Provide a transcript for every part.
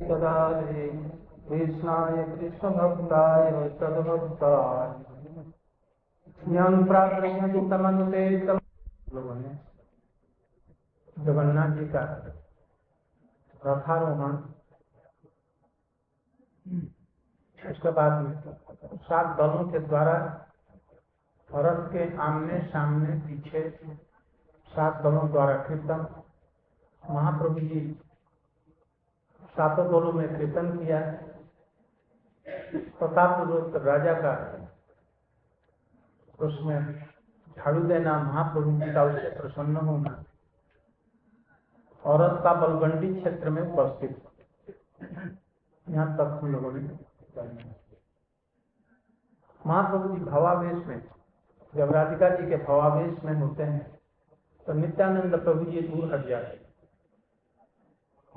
कृष्णाय कृष्णभक्ताय तद्भक्ताय जगन्नाथ जी का रथारोहण, उसके बाद में 7 दलों के द्वारा रथ के आमने सामने पीछे 7 दलों द्वारा कीर्तन, महाप्रभु जी 7 दलों में कीर्तन किया। प्रताप रुद्र राजा का उसमें झाड़ू देना, महाप्रभु जी का उससे प्रसन्न होना, औरत का बलगंडी क्षेत्र में उपस्थित, यहाँ तक हम लोगों ने महाप्रभु जी भावावेश में, जब राधिका जी के भावावेश में होते हैं तो नित्यानंद प्रभु जी दूर हट जाते हैं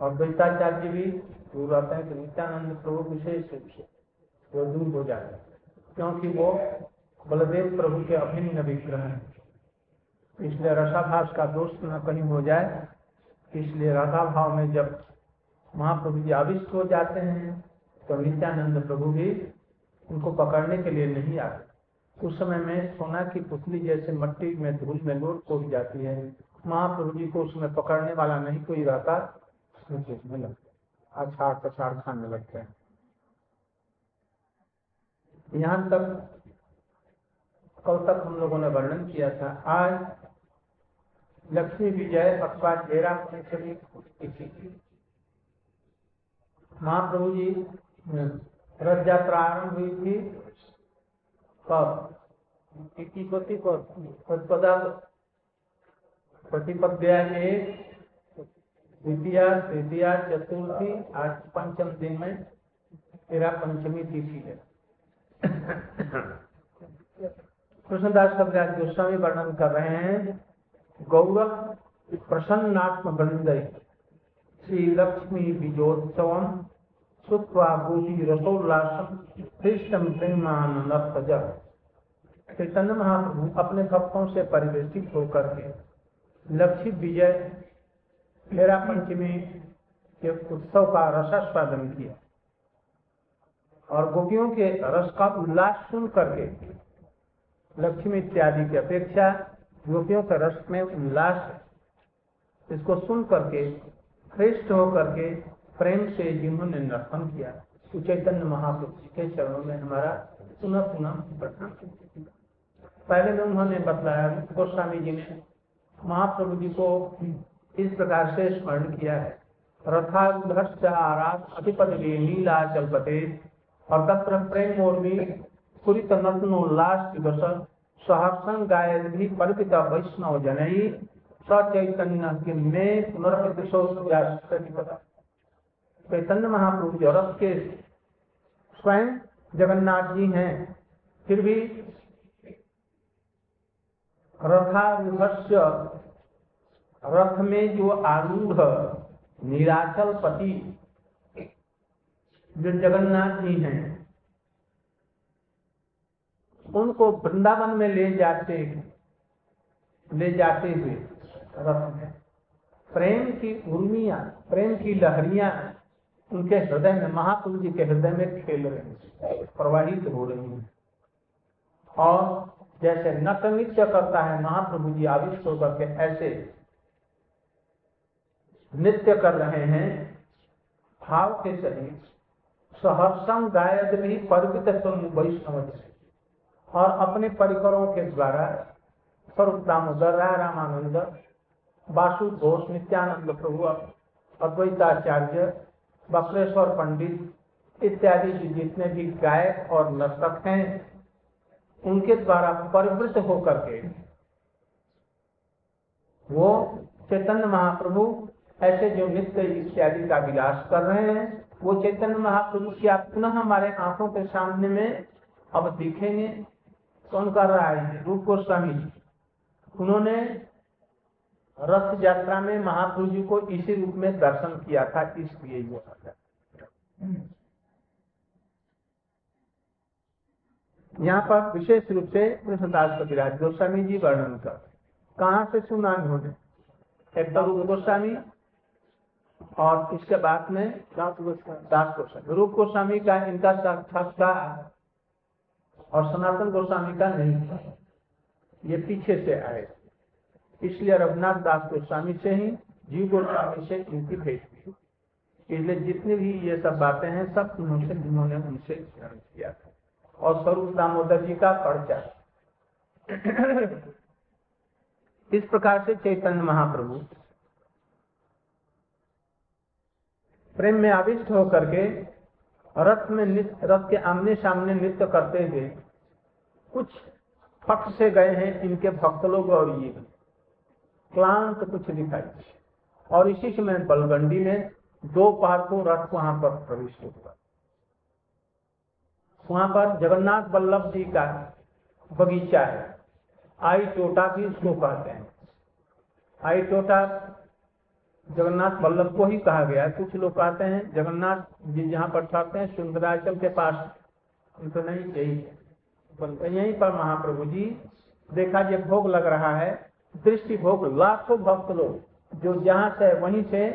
और द्वैताचार्य जी भी दूर आते हैं, तो नित्यानंद प्रभु विशेष रूप से वो दूर हो जाते हैं क्योंकि वो बलदेव प्रभु के अभिन्न विग्रह हैं। इसलिए रसाभास का दोष न कहीं हो जाए, इसलिए राधा भाव में जब महाप्रभु जी आविष्ट हो जाते हैं तो नित्यानंद प्रभु भी उनको पकड़ने के लिए नहीं आते। उस समय में सोना की पुतली जैसे मट्टी में धूल में लोट को भी जाती है, महाप्रभु जी को उसमें पकड़ने वाला नहीं कोई रहता, अचार पचार खाने लगते हैं। यहाँ तक कल तक हम लोगों ने वर्णन किया था। आज लक्ष्मी विजय अथवा हेरा पंचमी, महाप्रभु जी रथ यात्रा आरम्भ हुई थी द्वितीया, तृतीया, चतुर्थी, आज पंचम दिन में हेरा पंचमी तिथि है। कृष्णदास कविराज गोस्वामी वर्णन कर रहे हैं, गौर प्रसन्नात्म वृंदय श्री लक्ष्मी बीजोत्सवम सुत्वा गोपी रसोल्लासम कृष्णम प्रेमानंद। चैतन्य महाप्रभु अपने भक्तों से परिवेष्टित होकर के लक्ष्मी विजय हेरा पंचमी के उत्सव का रसास्वादन किया और गोपियों के रस का उल्लास सुन करके लक्ष्मी इत्यादि की अपेक्षा गोपियों के रस में उल्लास, इसको सुन करके श्रेष्ठ होकर के प्रेम से जिन्होंने नर्तन किया, चैतन्य महाप्रभु जी के चरणों में हमारा पुनः पुनः प्रणाम। पहले में उन्होंने बतलाया, गोस्वामी जी ने महाप्रभु जी को इस प्रकार से स्मरण किया है, रथारूढ़ आराध अधिपति नीलाचल पते और तत्र प्रेम मोर्मी पूरी नर्तनोल्लास दिवस सहर्षण गायन भी परिपिता वैष्णव जनई चैतन्य में पुनर्प्रतिशोध। चैतन्य महाप्रभु जी रथ के स्वयं जगन्नाथ जी हैं, फिर भी रथारूढ़ रथ में जो आरूढ़ नीलाचल पति जो जगन्नाथ जी हैं उनको वृंदावन में ले जाते हुए रथ में प्रेम की उर्मियां, प्रेम की लहरियां उनके हृदय में, महाप्रभु जी के हृदय में खेल रहे हैं, प्रवाहित हो रही हैं। और जैसे नृत्य करता है महाप्रभु जी आविष्ट होकर के, ऐसे नृत्य कर रहे हैं भाव के सहित, सहर्षम गायद भी पर्वित वैष्णव, और अपने परिकरों के द्वारा स्वरूप दामोदर, राय रामानंद, वासु घोष, नित्यानंद प्रभु, अद्वैताचार्य, वक्रेश्वर पंडित इत्यादि जितने भी गायक और नर्तक हैं उनके द्वारा परिवृत होकर के वो चैतन्य महाप्रभु ऐसे जो नृत्य इत्यादि का विलास कर रहे हैं, वो चैतन्य महाप्रभु की आप पुनः हमारे आंखों के सामने में अब दिखेंगे। कौन कर रहा है? रूप गोस्वामी। उन्होंने रथ यात्रा में महाप्रभु जी को इसी रूप में दर्शन किया था, इसलिए वो यहाँ पर विशेष रूप से कृष्णदास कविराज गोस्वामी जी वर्णन कर, कहाँ से सुना उन्होंने? एक तो रूप गोस्वामी और इसके बाद में दास गोस्वामी रूप गोस्वामी का इनका साक्षात्कार और सनातन गोस्वामी का नहीं था, ये पीछे से आए, इसलिए रघुनाथ दास गोस्वामी से ही जीव गोस्वामी से इनकी भेंट हुई। इसलिए जितनी भी ये सब बातें हैं सब उन्होंने उनसे ग्रहण किया था। और स्वरूप दामोदर जी का परिचय। इस प्रकार से चैतन्य महाप्रभु प्रेम में आविष्ट होकर के रथ के आमने सामने नृत्य करते हुए कुछ पक्ष से गए हैं इनके भक्त लोग, और ये क्लांत कुछ दिखाई। और इसी समय बलगंडी में दोपहर को रथ वहां पर प्रवेश हुआ। वहां पर जगन्नाथ बल्लभ जी का बगीचा है, आई टोटा भी उसको कहते हैं। आई टोटा जगन्नाथ बल्लभ को ही कहा गया। कुछ लोग कहते हैं जगन्नाथ जी जहाँ पर छाते हैं सुंदराचल के पास, उनको नहीं चाहिए, यहीं पर महाप्रभु जी देखा जब भोग लग रहा है, दृष्टि भोग, लाखों भक्त लोग जो जहाँ से वहीं से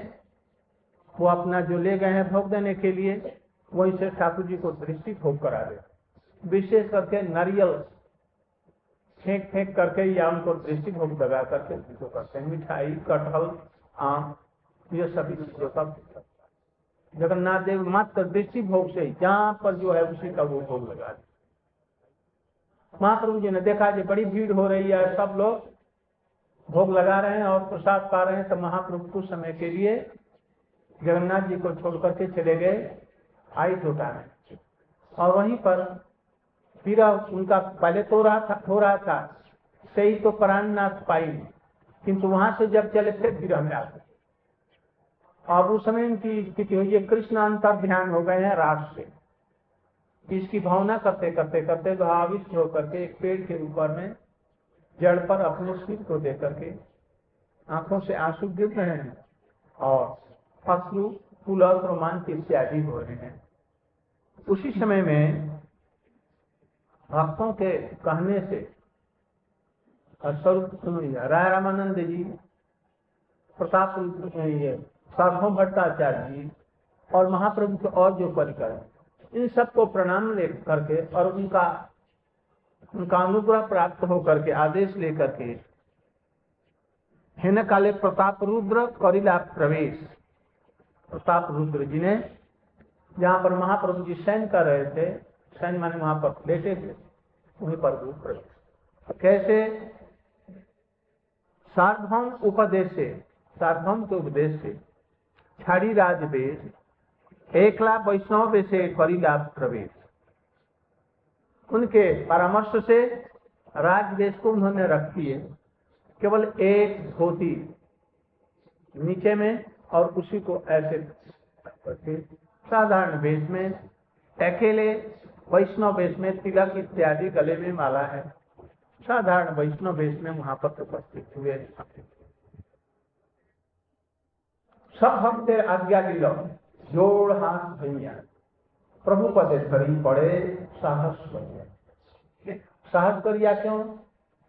वो अपना जो ले गए हैं भोग देने के लिए, वहीं से ठाकुर जी को दृष्टि भोग करा दे। विशेष करके नारियल फेंक करके या उनको दृष्टि भोग लगा करके उनको करते हैं। मिठाई, कटहल, आम, ये सभी चीजों का जगन्नाथ देव मात्र दृष्टि भोग से जहाँ पर जो है उसी का वो भोग लगा दे। महाप्रभु जी ने देखा जी बड़ी भीड़ हो रही है, सब लोग भोग लगा रहे हैं और प्रसाद पा रहे हैं, तो महाप्रभु कुछ समय के लिए जगन्नाथ जी को छोड़ करके चले गए आई टोटा में। और वहीं पर पीरा उनका पहले तो हो रहा था सही तो प्राण ना पाई, किंतु वहां से जब चले थे पीरा में आ गए। और उस समय इनकी स्थिति हुई ये कृष्ण अंतर ध्यान हो गए हैं रास से। इसकी भावना करते करते करते भाविष्ट होकर के एक पेड़ के ऊपर में जड़ पर अपने सिर को दे करके आंखों से आंसू गिर रहे हैं और अश्रु पुलक रोमांच इत्यादि हो रहे हैं। उसी समय में भक्तों के कहने से स्वरूप राय रामानंद जी, प्रताप रुद्र, द्वैताचार्य जी और महाप्रभु के और जो परिकर, इन सबको प्रणाम ले करके और उनका अनुग्रह प्राप्त होकर के आदेश लेकर के हेन काले प्रताप रुद्र करिला प्रवेश। प्रताप रुद्र जी ने जहाँ पर महाप्रभु जी शयन कर रहे थे, शयन माने वहां पर लेटे थे, वहीं पर वो प्रवेश। कैसे? सार्वभौम के उपदेश से छाड़ी राज बेश एकला वैष्णव से करिला प्रवेश। उनके परामर्श से राजवेश को उन्होंने रख दिए, केवल एक धोती नीचे में और उसी को ऐसे साधारण वेश में, टकेले वैष्णव वेश में, तिलक इत्यादि, गले में माला है, साधारण वैष्णव वेश में वहां पर उपस्थित हुए। सब भक्त आज्ञा लीलो जोड़ हाथ भैया प्रभु पदे धरी पड़े साहस करिया। साहस करिया क्यों?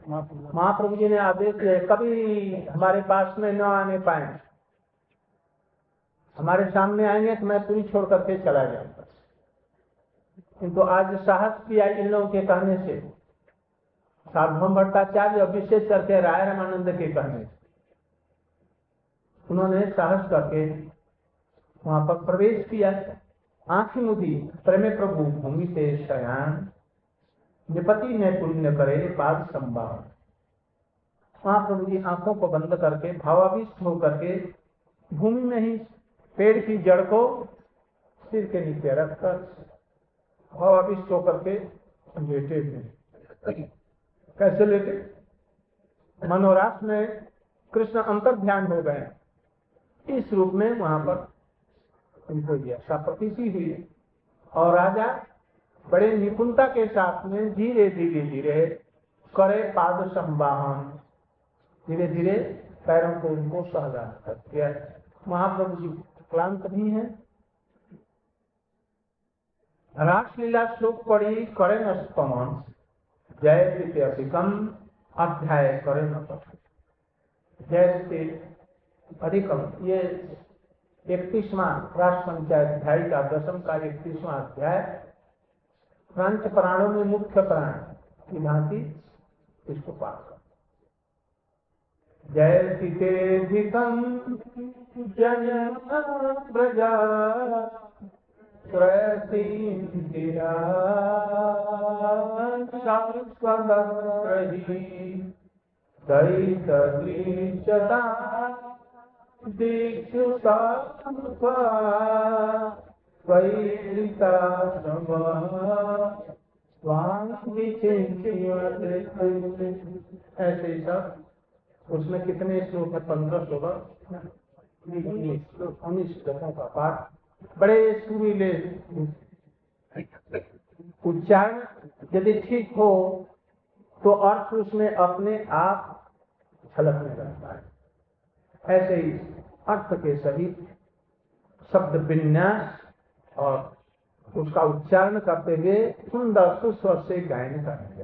महाप्रभु जी ने आदेश दिया कभी हमारे पास में न आने पाए, हमारे सामने आएंगे तो मैं पूरी छोड़ करके चला जाऊंगा, किंतु आज साहस किया इन लोगों के कहने से, सार्वभौम भट्टाचार्य और विशेष करके राय रामानंद के कहने से उन्होंने साहस करके वहां पर प्रवेश किया। आंखी मुदी प्रेम प्रभु भूमि से शयान निपति ने पुण्य करे पाद संभाव। वहां प्रभु जी आंखों को बंद करके भावाविष्ट होकर के भूमि में ही पेड़ की जड़ को सिर के नीचे रखकर भावाविष्ट होकर के लेटे हुए। कैसे लेटे? मनोराश में कृष्ण अंतर ध्यान हो गए, इस रूप में वहां पर उनको ऐसा प्रतीति हुई। और राजा बड़े निपुणता के साथ में धीरे धीरे करे पाद संवाहन, धीरे धीरे पैरों को उनको सहदान कर दिया। महाप्रभु जी क्लांत भी है। रास लीला श्लोक पढ़ी करे नमन जय तृतीयम अध्याय करे न पठ जय अधिकम। ये 31वां रास पंचाध्याय का 10 का 31वां अध्याय पंच प्राणों में मुख्य प्राण की भांति इसको पाठ कर। जय सीतेधिकं जन प्रजा प्रसीतिरा शाश्वत रही दैतद्रीचता ऐसे ही सब। उसमें कितने श्लोक है? 15 श्लोक 19 श्लोकों का पाठ बड़े सुरीले उच्चारण यदि ठीक हो तो अर्थ उसमें अपने आप झलकने लगता है। ऐसे ही अर्थ के सभी शब्द विन्यास और उसका उच्चारण करते हुए सुंदर सुस्वर से गायन करेंगे।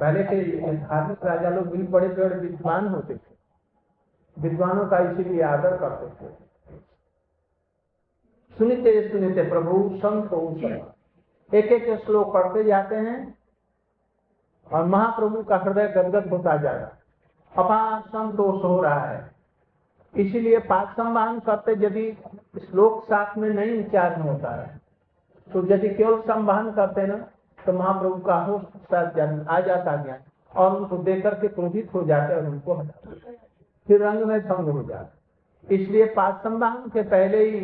पहले के धार्मिक राजा लोग भी बड़े बड़े विद्वान होते थे, विद्वानों का इसीलिए आदर करते थे। सुनते सुनते प्रभु संत एक एक श्लोक पढ़ते जाते हैं और महाप्रभु का हृदय गदगद होता जाएगा, अपार संतोष हो रहा है। इसीलिए पाठ सम्मान करते यदि श्लोक साथ में नहीं उच्चारण होता है तो यदि केवल सम्मान करते ना तो महाप्रभु का हो साथ आ जाता ज्ञान और उनको देख करके क्रोधित हो जाते और उनको हटाते, फिर रंग में भंग हो जाते। इसलिए पाठ सम्मान के पहले ही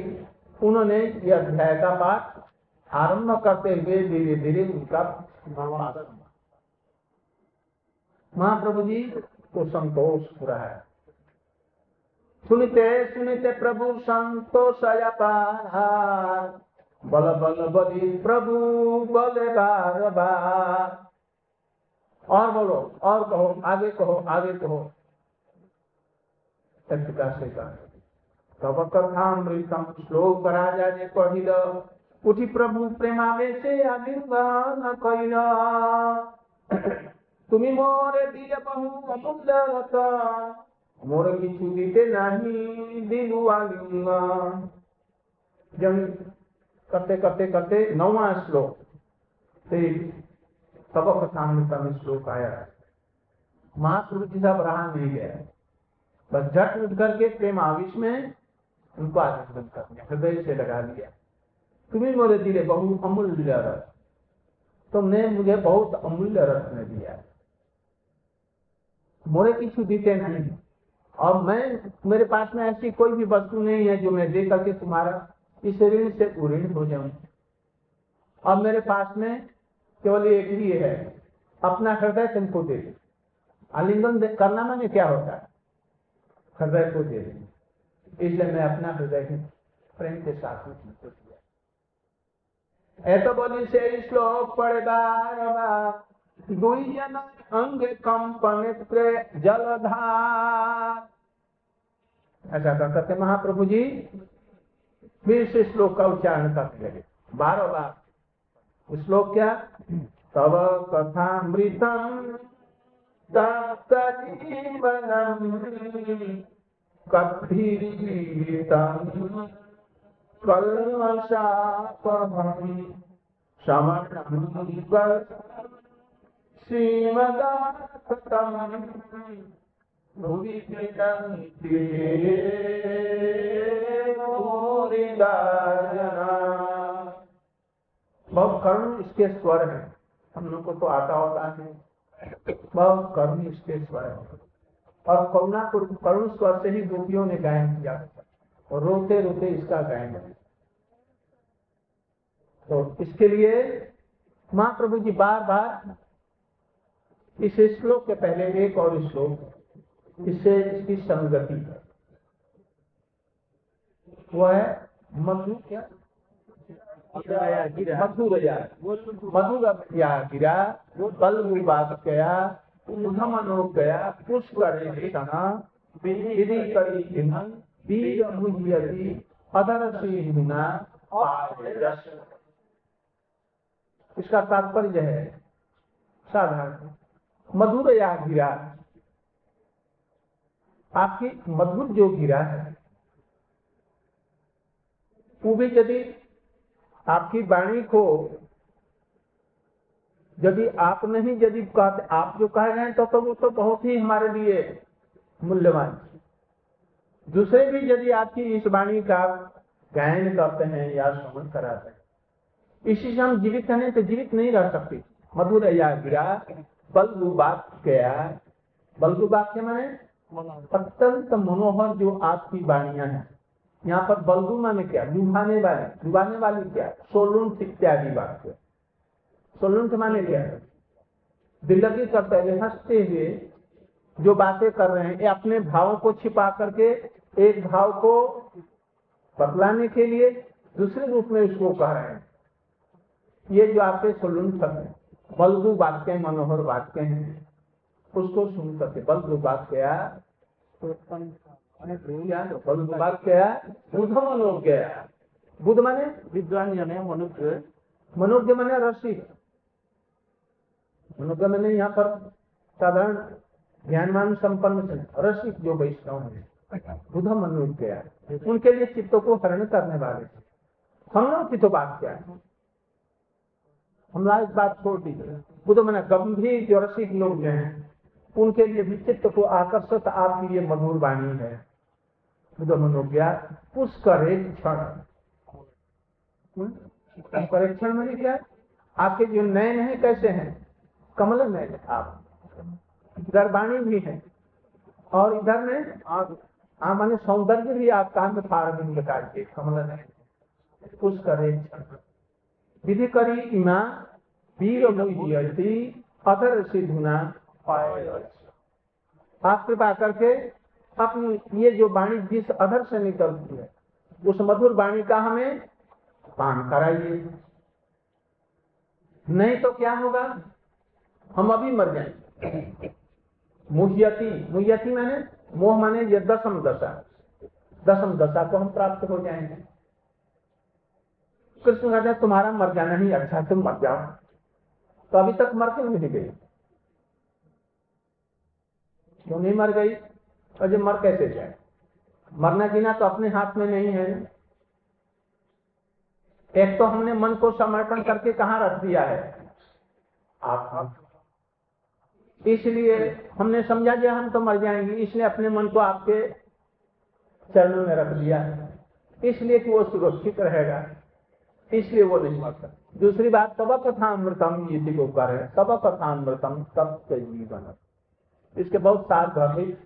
उन्होंने यह अध्याय का पाठ आरम्भ करते हुए धीरे धीरे उनका महाप्रभु जी तो संतोष पूरा है। सुनते सुनते प्रभु संतोष बल बल बली प्रभु बले बार बार। और बोलो और कहो आगे कहो आगे कहो। तब कथामृतम श्लोक राजा ने पढ़िल उठी प्रभु प्रेमावेश आविर्भान कहिल तुम्हें मोरे दिय बहु अमूल्य रतन मोर किछु दीते नहीं दिलुआ लूंगा। जब करते करते करते 9वां श्लोक से सबक सामने में श्लोक आया। महाप्रभु जी साहब रहा नहीं गया, बस झट उठ करके प्रेम आवेश में उनको आलिंगन कर दिया, हृदय से लगा लिया। तुम्हें मोरे दिले बहु अमूल्य रतन तुमने मुझे बहुत अमूल्य रत्न दिया है, मोरे किछु दीते नहीं और मैं मेरे पास में ऐसी कोई भी वस्तु नहीं है जो मैं दे करके तुम्हारा इस ऋण से उऋण हो जाऊं। और मेरे पास में केवल एक ही है अपना हृदय तुमको दे दे। आलिंगन करना माने क्या होता है? हृदय को दे दे। इसलिए मैं अपना हृदय प्रेम के साथ में ऐसा बोली से श्लोक पढ़े बार बार दुई जन अंग कंपनित प्रे जलधार। ऐसा करते महाप्रभु जी फिर से श्लोक का उच्चारण करते लगे बार बार। श्लोक क्या? तव कथामृतम तप्त जीवनम कफीरितम बहुत करुण इसके स्वर है, हम लोग को तो आता होता है। बहुत करुण इसके स्वर है और करुणा करुण स्वर से ही गोपियों ने गायन किया और रोते रोते इसका गायन। तो इसके लिए महाप्रभु जी बार बार इस श्लोक के पहले एक और श्लोक इससे इसकी संगति है, वो है मधु क्या मधुरा गिरा बल बात गया उधमनोक गया पुष्प करे इसका तात्पर्य है साधारण मधुर या गिरा आपकी मधुर जो गिरा है पूर्वी यदि आपकी वाणी को यदि आप नहीं यदि कहते, आप जो कह रहे हैं तो वो तो बहुत ही हमारे लिए मूल्यवान। दूसरे भी यदि आपकी इस वाणी का गायन करते हैं या श्रवण कराते हैं, इसी से हम जीवित रहने तो जीवित नहीं रह सकती। मधुर या गिरा बलगुबाक्या, बलगुबाक्या माने अत्यंत मनोहर जो आपकी वाणियां हैं। यहाँ पर बलगु माने क्या? लुभाने वाले, लुभाने वाली क्या? सोलुंठ इत्यादि वाक्य। सोलुंठ माने क्या? दिल्लगी करते हुए, हंसते हुए जो बातें कर रहे हैं, ये अपने भावों को छिपा करके एक भाव को बतलाने के लिए दूसरे रूप में इसको कह रहे हैं। ये जो आपके सोलुंठ है, बलगु वाक्य मनोहर वाक्य हैं, उसको सुन करके बलगु वाक्य बुद्ध माने विद्वान जने, मनुष्य मनुज्ञ माने ऋषि। मनुज्ञ माने यहाँ पर साधारण ज्ञानवान संपन्न ऋषि जो वैष्णव है, बुद्ध मनुज्ञ उनके लिए चित्तों को हरण करने वाले। हम लोग की तो बात क्या है, हम लोग इस बात छोड़ दीजिए। बुद्ध माने गंभीर जो रसिक लोग हैं, उनके लिए भी चित्त को आकर्षित आपके लिए मधुर वाणी है। पुष्करेक्षण में क्या आपके जो नयन है कैसे हैं? कमल नयन। आप इधर वाणी भी है और इधर में माने सौंदर्य भी आप कान में फारबिंद लगा के कमल नयन पुष्करेक्षण विधि करी इमा वीर मुयति अधर सिद्धुना। आप कृपा करके अपनी ये जो वाणी जिस अधर से निकलती है उस मधुर वाणी का हमें पान कराइए, नहीं तो क्या होगा, हम अभी मर जाएंगे। मुह्यति, मुह्यति माने मोह माने ये दशम दशा, दशम दशा को हम प्राप्त हो जाएंगे। कृष्ण कहते हैं तुम्हारा मर जाना ही अच्छा, तुम मर जाओ। तो अभी तक मर क्यों नहीं गए? क्यों नहीं मर गई? और जब मर कैसे जाए? मरना जीना तो अपने हाथ में नहीं है। एक तो हमने मन को समर्पण करके कहाँ रख दिया है? आप। इसलिए हमने समझा दिया हम तो मर जाएंगे, इसलिए अपने मन को आपके चरणों में रख दिया, इसलिए कि वो सुरक्षित रहेगा, इसलिए वो नहीं मरता। दूसरी बात, तब कथा अमृतम, इसी को कर रहे हैं, तब कथा अमृतम, तब के जीवन। इसके बहुत सार गंभीर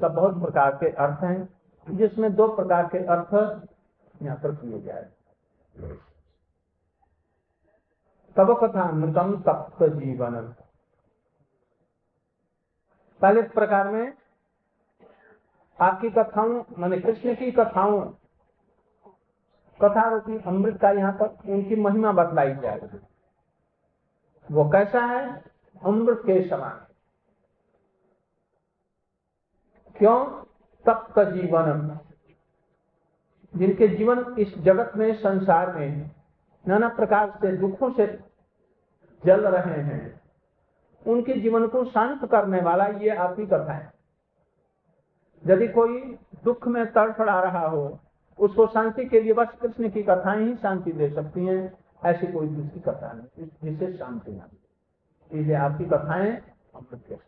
सब बहुत प्रकार के अर्थ हैं, जिसमें दो प्रकार के अर्थ यहाँ पर किए जाए। तब कथा अमृतम तप्त जीवन, पहले प्रकार में आपकी कथाओं माने कृष्ण की कथाओं कथा रूपी अमृत का यहाँ पर उनकी महिमा बतलाई जाएगी। वो कैसा है? अमृत के समान। क्यों? तप्त जीवन, जिनके जीवन इस जगत में संसार में नाना प्रकार से दुखों से जल रहे हैं, उनके जीवन को शांत करने वाला ये आपकी कथा है। यदि कोई दुख में तड़फड़ा रहा हो, उसको शांति के लिए बस कृष्ण की कथाएं ही शांति दे सकती हैं। ऐसी कोई दूसरी कथा नहीं जिससे शांति ना मिले, इसलिए आपकी कथाएं अमृत।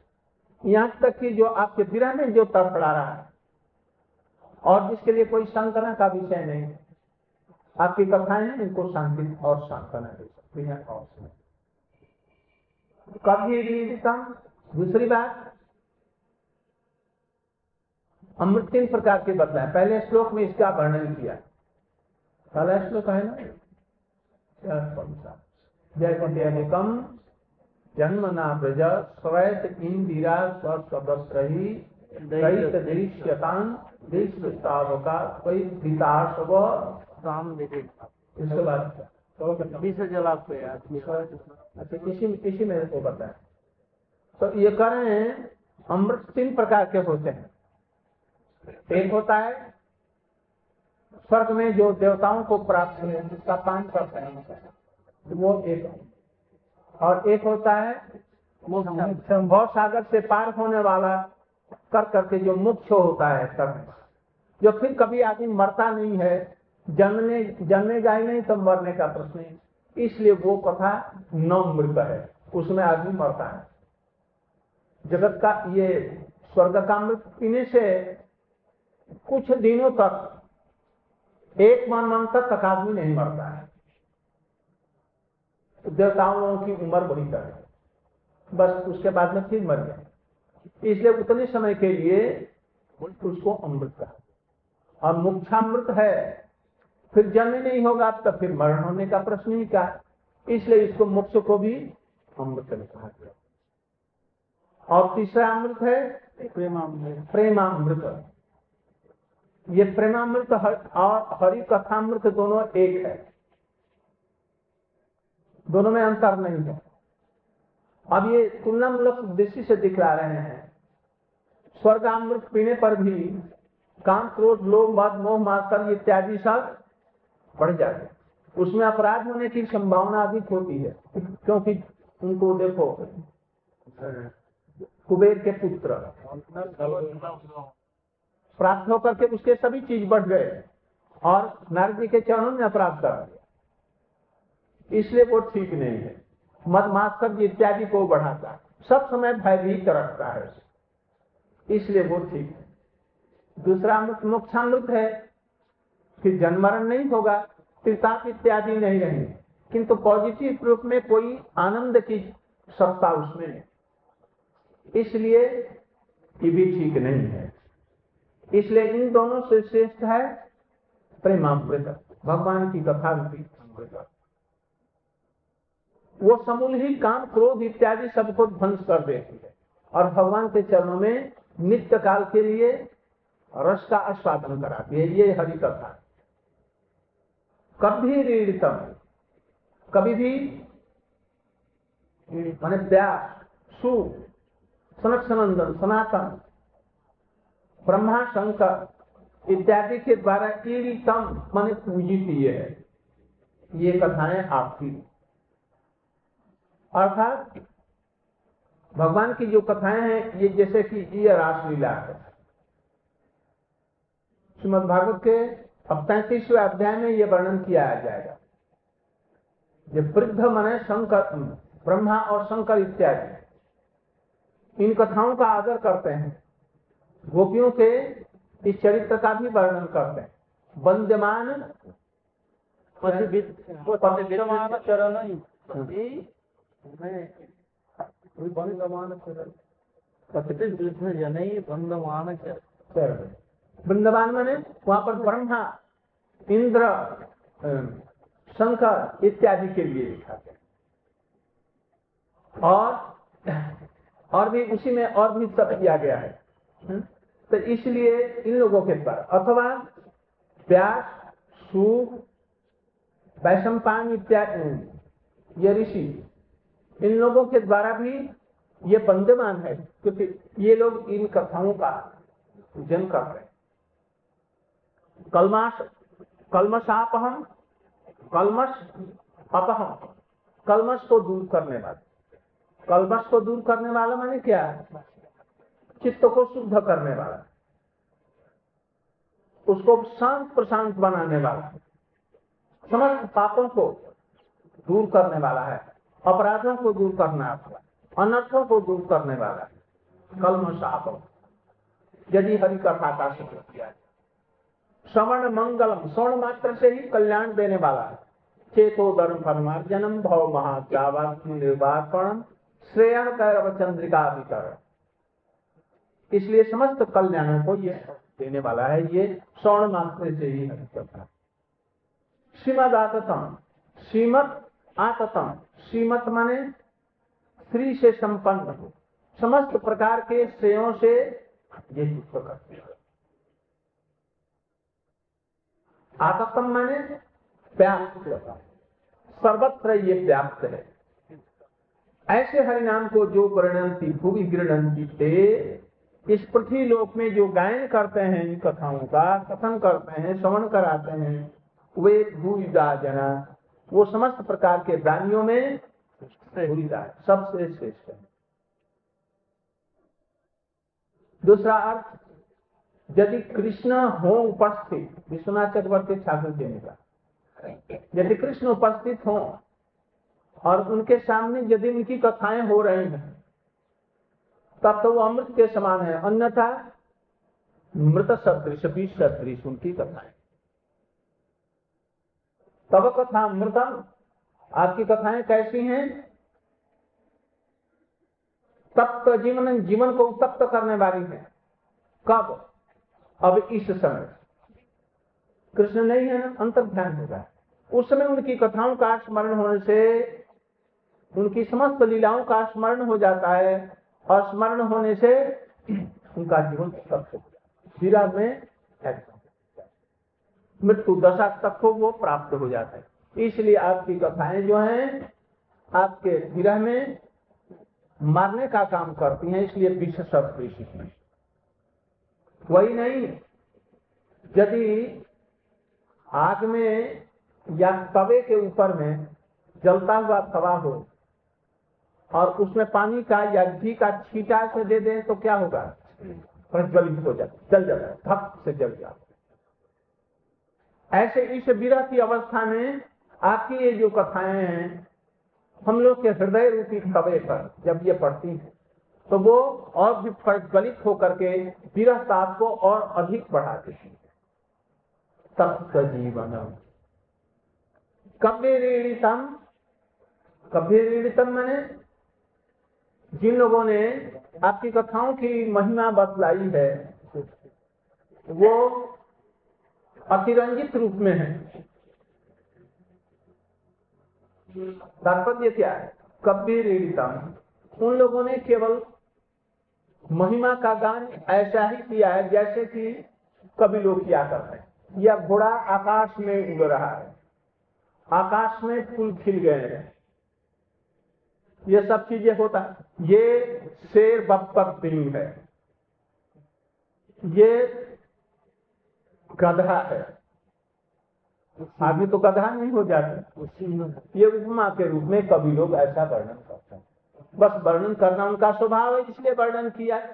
यहाँ तक कि जो आपके विरह में जो तड़फड़ा रहा है और जिसके लिए कोई शंकना का विषय नहीं, आपकी कथाएं इनको शांति और सांत्वना दे सकती है। और कभी दूसरी बात, अमृत तीन प्रकार के बतलाए। पहले श्लोक में इसका वर्णन किया, पहला श्लोक है ना, जय कम जन्म ना ब्रज स्वैत इंदिरा स्वस्त्रही दैत दृश्यतान दृष्टावका कोई विताशव राम विधि। इसके बाद तो बीस हजार आपको याद किसी में को पता है। तो ये कह रहे हैं अमृत तीन प्रकार के होते हैं। एक होता है स्वर्ग में जो देवताओं को प्राप्त है जिसका पान करते हैं, तो वो एक, और एक होता है भव सागर से पार होने वाला कर करके जो मोक्ष होता है। जो फिर कभी आदमी मरता नहीं है, जन्मेगा ही नहीं तो मरने का प्रश्न है, इसलिए वो कथा नमृत है, उसमें आदमी मरता है। जगत का ये स्वर्ग का अमृत पीने से कुछ दिनों तक, एक मनमंथ तक आदमी नहीं मरता है। देवताओं की उम्र बड़ी तक है, बस उसके बाद में फिर मर गया, इसलिए उतने समय के लिए उसको अमृत का और मोक्षामृत है। फिर जन्म नहीं होगा तो फिर मरण होने का प्रश्न ही क्या, इसलिए इसको मोक्ष को भी अमृत कहा गया। और तीसरा अमृत है प्रेमामृत, प्रेमामृत। ये प्रेमामृत और हरि कथामृत दोनों एक है, दोनों में अंतर नहीं है। अब ये तुलनामूलक दृष्टि से दिखला रहे हैं। स्वर्गामृत पीने पर भी काम, क्रोध, लोभ, मद, मोह, मात्सर्य इत्यादि सब बढ़ जाते हैं, उसमें अपराध होने की संभावना अधिक होती है। क्योंकि उनको देखो, कुबेर के पुत्र प्राप्त होकर के उसके सभी चीज बढ़ गए और नारद जी के चरणों में अपराध कर दिया, इसलिए वो ठीक नहीं है। मद, मात्सर्य इत्यादि को बढ़ाता है, सब समय भयभीत रखता है, इसलिए वो ठीक है। दूसरा अमृत मोक्षामृत है कि जन्म मरण नहीं होगा, त्रिताप इत्यादि नहीं रहेंगे, किंतु पॉजिटिव रूप में कोई आनंद की सत्ता उसमें है, इसलिए ये भी ठीक नहीं है। इसलिए इन दोनों से श्रेष्ठ है प्रेमामृत, भगवान की कथा अमृत। वो समूल ही काम, क्रोध इत्यादि सबको ध्वंस कर देती है और भगवान के चरणों में नित्य काल के लिए रस का आस्वादन कराती है। ये हरि कथा। कभी रीड़ितम, कभी भी माने व्यास, सु, सनकनंदन, सनातन, ब्रह्मा, शंकर इत्यादि के द्वारा ईड़ितम माने पूजित है। ये कथाएं आपकी, अर्थात भगवान की जो कथाएं हैं, ये जैसे कि ये रास लीला है। श्रीमद् भागवत के 35वें अध्याय में यह वर्णन किया जाएगा। जब वृद्ध मने शंकर, ब्रह्मा और शंकर इत्यादि, इन कथाओं का आदर करते हैं, गोपियों के इस चरित्र का भी वर्णन करते हैं। वंद्यमान वृंदावन में वहां पर ब्रह्मा, इंद्र, शंकर इत्यादि के लिए लिखा गया। और भी उसी में और भी सब किया गया है, तो इसलिए इन लोगों के द्वारा अथवा व्यास, सूख, वैशंपायन इत्यादि ये ऋषि, इन लोगों के द्वारा भी ये बंदमान है, क्योंकि ये लोग इन कथाओं का पूजन कर रहे हैं। कलमशापहम, कलमश अपहम, कलमश को दूर करने वाला। कलमश को दूर करने वाला माने क्या है? चित्त को शुद्ध करने वाला, उसको शांत प्रशांत बनाने वाला, समस्त पापों को दूर करने वाला है, अपराधों को दूर करना वाला, अनर्थों को दूर करने वाला है कलमशापहम। यदि हरि कथा का श्रवण किया जाए, श्रवण मंगलम, श्रवण मात्र से ही कल्याण देने वाला है। चेतो धर्म परमार्जनम भव महात्मनिर्वापणम श्रेयः कैरव चंद्रिका वितरण, इसलिए समस्त कल्याणों को ये देने वाला है। ये श्रवण मात्र से ही हरि कथा। श्रीमद आततम, श्रीमत आततम, श्रीमत माने श्री से संपन्न हो, समस्त प्रकार के श्रेयों से ये युक्त करते हैं। आततम माने व्याप्त, सर्वत्र ये व्याप्त है। ऐसे हरिनाम को जो गृणंती, भूवि गृणंती ते, इस पृथ्वी लोक में जो गायन करते हैं, इन कथाओं का कथन करते हैं, श्रवण कराते हैं, वे भूविदा जना, वो समस्त प्रकार के प्राणियों में सबसे श्रेष्ठ है। दूसरा अर्थ यदि कृष्ण हो उपस्थित, विश्वनाथ चक्रवर्ती ठाकुर जी ने कहा यदि कृष्ण उपस्थित हो और उनके सामने यदि उनकी कथाएं हो रही हैं तब तो वो अमृत के समान है, अन्यथा मृत सदृश, बीज सदृश उनकी कथाएं। तब कथा अमृतम, आपकी कथाएं कैसी हैं? तप्त जीवन, जीवन को उत्तप्त करने वाली है। कब? अब इस समय कृष्ण नहीं है ना, अंतर ध्यान होगा। उस समय उनकी कथाओं का स्मरण होने से उनकी समस्त लीलाओं का स्मरण हो जाता है और स्मरण होने से उनका जीवन तप्त हो जाता है, मृत्यु दशा तक वो प्राप्त हो जाता है। इसलिए आपकी कथाएं जो हैं आपके विरह में मारने का काम करती हैं, इसलिए विष सदृश। वही नहीं, यदि आग में या तवे के ऊपर में जलता हुआ तवा हो और उसमें पानी का या घी का छींटा से दे दें तो क्या होगा? प्रज्वलित हो जाए, जल जाए, धप से जल जाए। ऐसे इस विरह की अवस्था में आपकी ये जो कथाएं हैं हम लोग के हृदय रूपी तवे पर जब ये पढ़ती हैं तो वो और भी प्रज्वलित होकर के विरह ताप को और अधिक बढ़ा देती है। तप्त जीवनम कबीरीडितम, कबीरीडितम मैंने जिन लोगों ने आपकी कथाओं की महिमा बतलाई है वो अतिरंजित रूप में है। तात्पर्य क्या है? कबीरीडितम, उन लोगों ने केवल महिमा का गान ऐसा ही किया है जैसे कि कभी लोग किया करते हैं। यह घोड़ा आकाश में उड़ रहा है, आकाश में फूल खिल गए हैं, ये सब चीजें होता है। ये शेर बत्तख बिल्ली है, ये गधा है। आदमी तो गधा नहीं हो जाते, ये उपमा के रूप में कभी लोग ऐसा वर्णन करते हैं। बस वर्णन करना उनका स्वभाव है, इसलिए वर्णन किया है।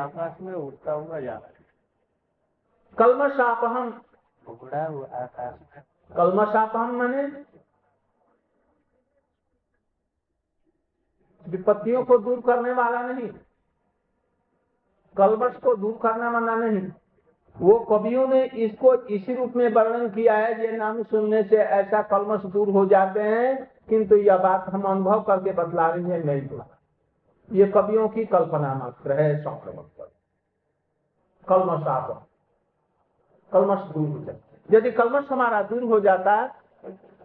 आकाश में उड़ता हुआ जा कलमशापहम, उड़ा हुआ आकाश में कलमशापहम माने विपत्तियों को दूर करने वाला नहीं, कलमश को दूर करने वाला नहीं। वो कवियों ने इसको इसी रूप में वर्णन किया है, ये नाम सुनने से ऐसा कलमश दूर हो जाते हैं, किंतु यह बात हम अनुभव करके बतला रहे हैं, नहीं हुआ। ये कवियों की कल्पना मात्र है, संक्रमण कलमशापहम, कलमश दूर हो जाए। यदि कलमश हमारा दूर हो जाता,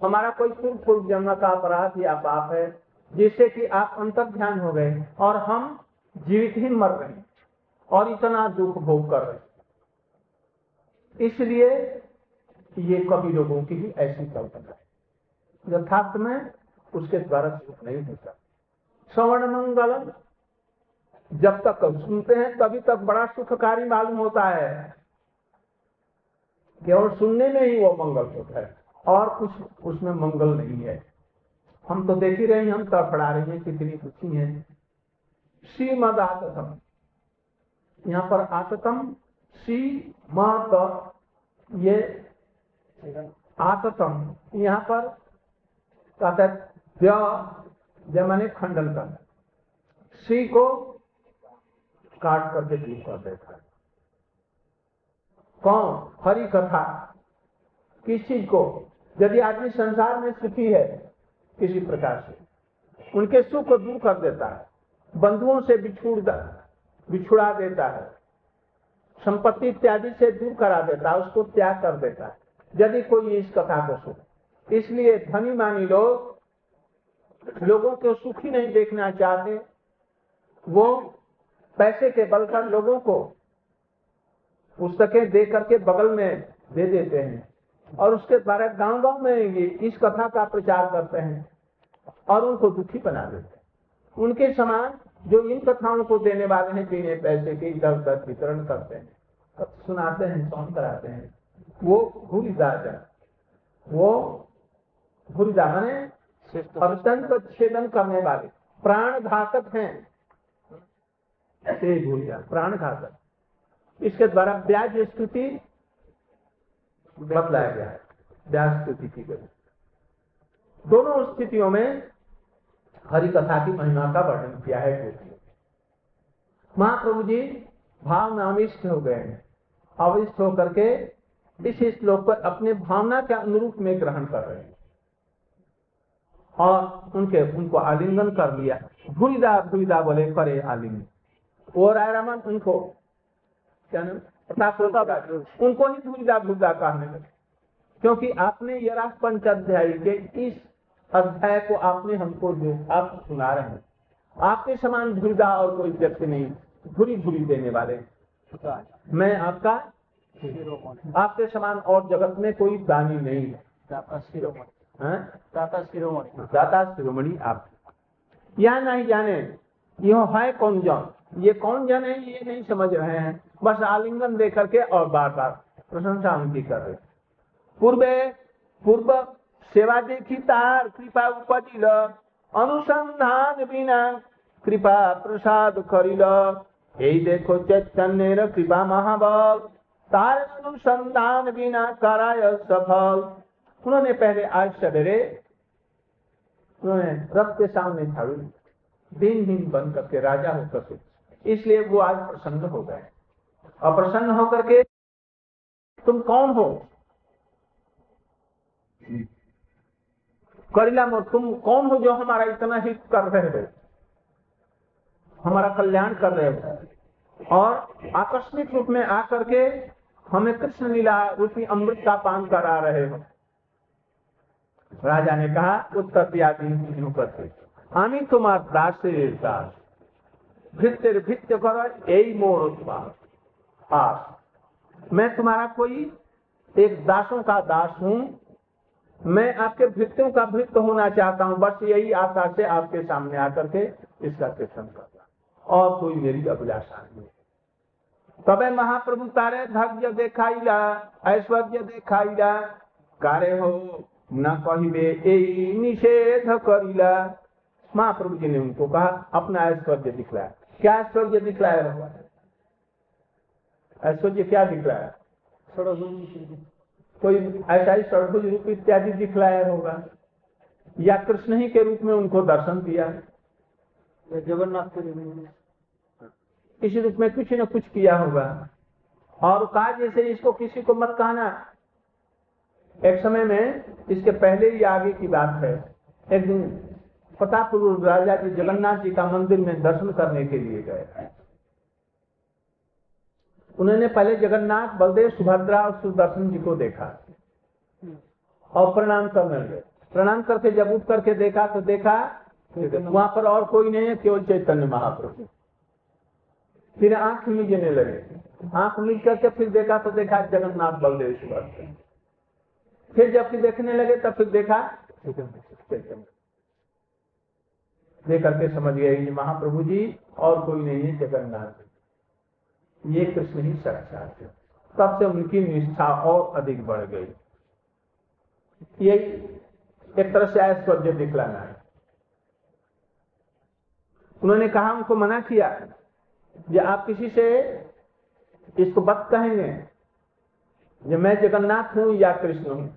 हमारा कोई पूर्व जन्म का अपराध या पाप है जिससे कि आप अंतर ध्यान हो गए और हम जीवित ही मर गए और इतना दुख भोग कर रहे। इसलिए ये कभी लोगों की ही ऐसी कल्पना है, यथार्थ में उसके द्वारा दुख नहीं होता। श्रवण मंगलम, जब तक सुनते हैं तभी तक बड़ा सुखकारी मालूम होता है, केवल सुनने में ही वो मंगल होता है और कुछ उसमें मंगल नहीं है। हम तो देख ही रहे हैं, हम तड़फड़ा रहे हैं, कितनी खुशी है। श्रीमद आततम, यहाँ पर आततम श्री मे आततम, यहाँ पर कहता है जय माने खंडन कर, श्री को काट करके दूर कर देता है। कौन? हरि कथा। किस चीज को? यदि आदमी संसार में सुखी है किसी प्रकार से, उनके सुख को दूर कर देता है, बंधुओं से बिछुड़ा देता है, संपत्ति इत्यादि से दूर करा देता है, उसको त्याग कर देता है। यदि कोई इस कथा को सुने, इसलिए धनी मानी लोग लोगों को सुखी नहीं देखना चाहते, वो पैसे के बल पर लोगों को पुस्तकें दे करके बगल में दे देते हैं और उसके द्वारा गांव गांव में इस कथा का प्रचार करते हैं और उनको दुखी बना देते हैं। उनके समान जो इन कथाओं को देने वाले हैं, जिन्हें पैसे के इधर उधर वितरण करते हैं, सुनाते हैं, सौन कराते हैं, वो घुरीदार है, वो घुरीदार माने अत्यंत छेदन करने वाले, प्राण घातक हैं। ऐसे ही भूल गया, प्राण खाकर। इसके द्वारा ब्याज स्तुति बतलाया गया है, ब्याज स्तुति की गई। दोनों स्थितियों में हरि कथा की महिमा का वर्णन किया है। महाप्रभु जी भावना अविष्ट हो गए हैं, अविष्ट होकर के इस श्लोक पर अपने भावना के अनुरूप में ग्रहण कर रहे हैं और उनको आलिंगन कर लिया। भूदा बोले करे आलिंगन, वो राय रामानंद उनको क्या नाम प्रताप रुद्र उनको ही भूदा कहने लगे, क्योंकि आपने ये रास पंचाध्याय के इस अध्याय को आपने हमको जो आप सुना रहे हैं, आपके समान भूदा और कोई व्यक्ति नहीं, भूरी देने वाले मैं आपका, आपके समान और जगत में कोई दानी नहीं है, दाता शिरोमणि आप। यह नहीं जाने यो है कौन जन, ये कौन जन है ये नहीं समझ रहे हैं, बस आलिंगन दे करके और बार बार प्रशंसा उनकी कर रहे। पूर्व सेवा देखी तार कृपा उपजिल, अनुसंधान बिना कृपा प्रसाद करिल। यही देखो चैतन्य कृपा महाबल, तार अनुसंधान बिना कराय सफल। उन्होंने पहले आज सवेरे उन्होंने रथ के सामने झाड़ू दिन दिन बन करके राजा होकर के, इसलिए वो आज प्रसन्न हो गए। और प्रसन्न होकर के तुम कौन हो करिला मोर, तुम कौन हो जो हमारा इतना हित कर रहे हो, हमारा कल्याण कर रहे हो, और आकस्मिक रूप में आकर के हमें कृष्ण लीला रूपी अमृत का पान करा रहे हो। राजा ने कहा उत्तर दिया तीन करते, आमी तुम्हार दासेर दास, भित्तेर भित्ते करो यही मोर उत्पाद आस। मैं तुम्हारा कोई एक दासों का दास हूँ, मैं आपके भृत्यों का भृत्य होना चाहता हूँ, बस यही आशा से आपके सामने आकर के इसका कीर्तन करता, और कोई मेरी अभिलाषा नहीं। तबे महाप्रभु तारे धैर्य देखाइला, ऐश्वर्य देखाइला, कार्य हो न कहिबे एई निषेध करिला। महाप्रभु जी ने उनको कहा अपना ऐश्वर्य दिखलाया। क्या ऐश्वर्य दिखलाया? ऐश्वर्य क्या दिखलाया? कोई ऐसा ही षडभुज रूप इत्यादि दिखलाया होगा, या कृष्ण ही के रूप में उनको दर्शन दिया, या जगन्नाथ के रूप में किसी रूप में कुछ न कुछ किया होगा। और कहा जैसे इसको किसी को मत कहना। एक समय में, इसके पहले ही आगे की बात है, एक दिन प्रताप रुद्र राजा जी जगन्नाथ जी का मंदिर में दर्शन करने के लिए गए। उन्होंने पहले जगन्नाथ, बलदेव, सुभद्रा और सुदर्शन जी को देखा और प्रणाम करने लगे। प्रणाम करके जब उठ करके देखा तो देखा वहां पर और कोई नहीं है, केवल चैतन्य महाप्रभु। फिर आंख मीचने लगे, आंख मीच करके फिर देखा तो देखा जगन्नाथ, बलदेव, सुभद्रा। फिर जब देखने लगे तब फिर देखा देख करके समझ गए महाप्रभु जी और कोई नहीं है, जगन्नाथ, ये कृष्ण ही साक्षात है। तब से उनकी निष्ठा और अधिक बढ़ गई। ये एक तरह से ऐश्वर्य दिखलाना है। उन्होंने कहा, उनको मना किया कि आप किसी से इसको मत कहेंगे कि मैं जगन्नाथ हूं या कृष्ण हूं।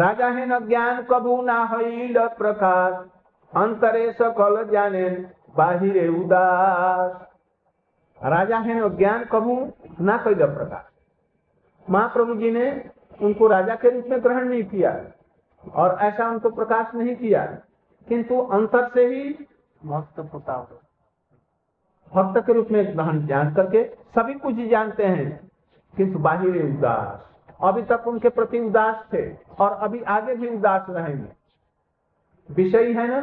राजा है न ज्ञान कभू ना होईल प्रकाश, अंतरे सकल जाने बाहिरे उदास। राजा है और ज्ञान कभू ना कोई जब प्रकाश। महाप्रभु जी ने उनको राजा के रूप में ग्रहण नहीं किया और ऐसा उनको प्रकाश नहीं किया, किंतु अंतर से ही भक्त प्रताप, भक्त के रूप में ग्रहण जान करके सभी कुछ जानते हैं, किंतु बाहरी उदास। अभी तक उनके प्रति उदास थे और अभी आगे भी उदास रहेंगे। विषय है ना,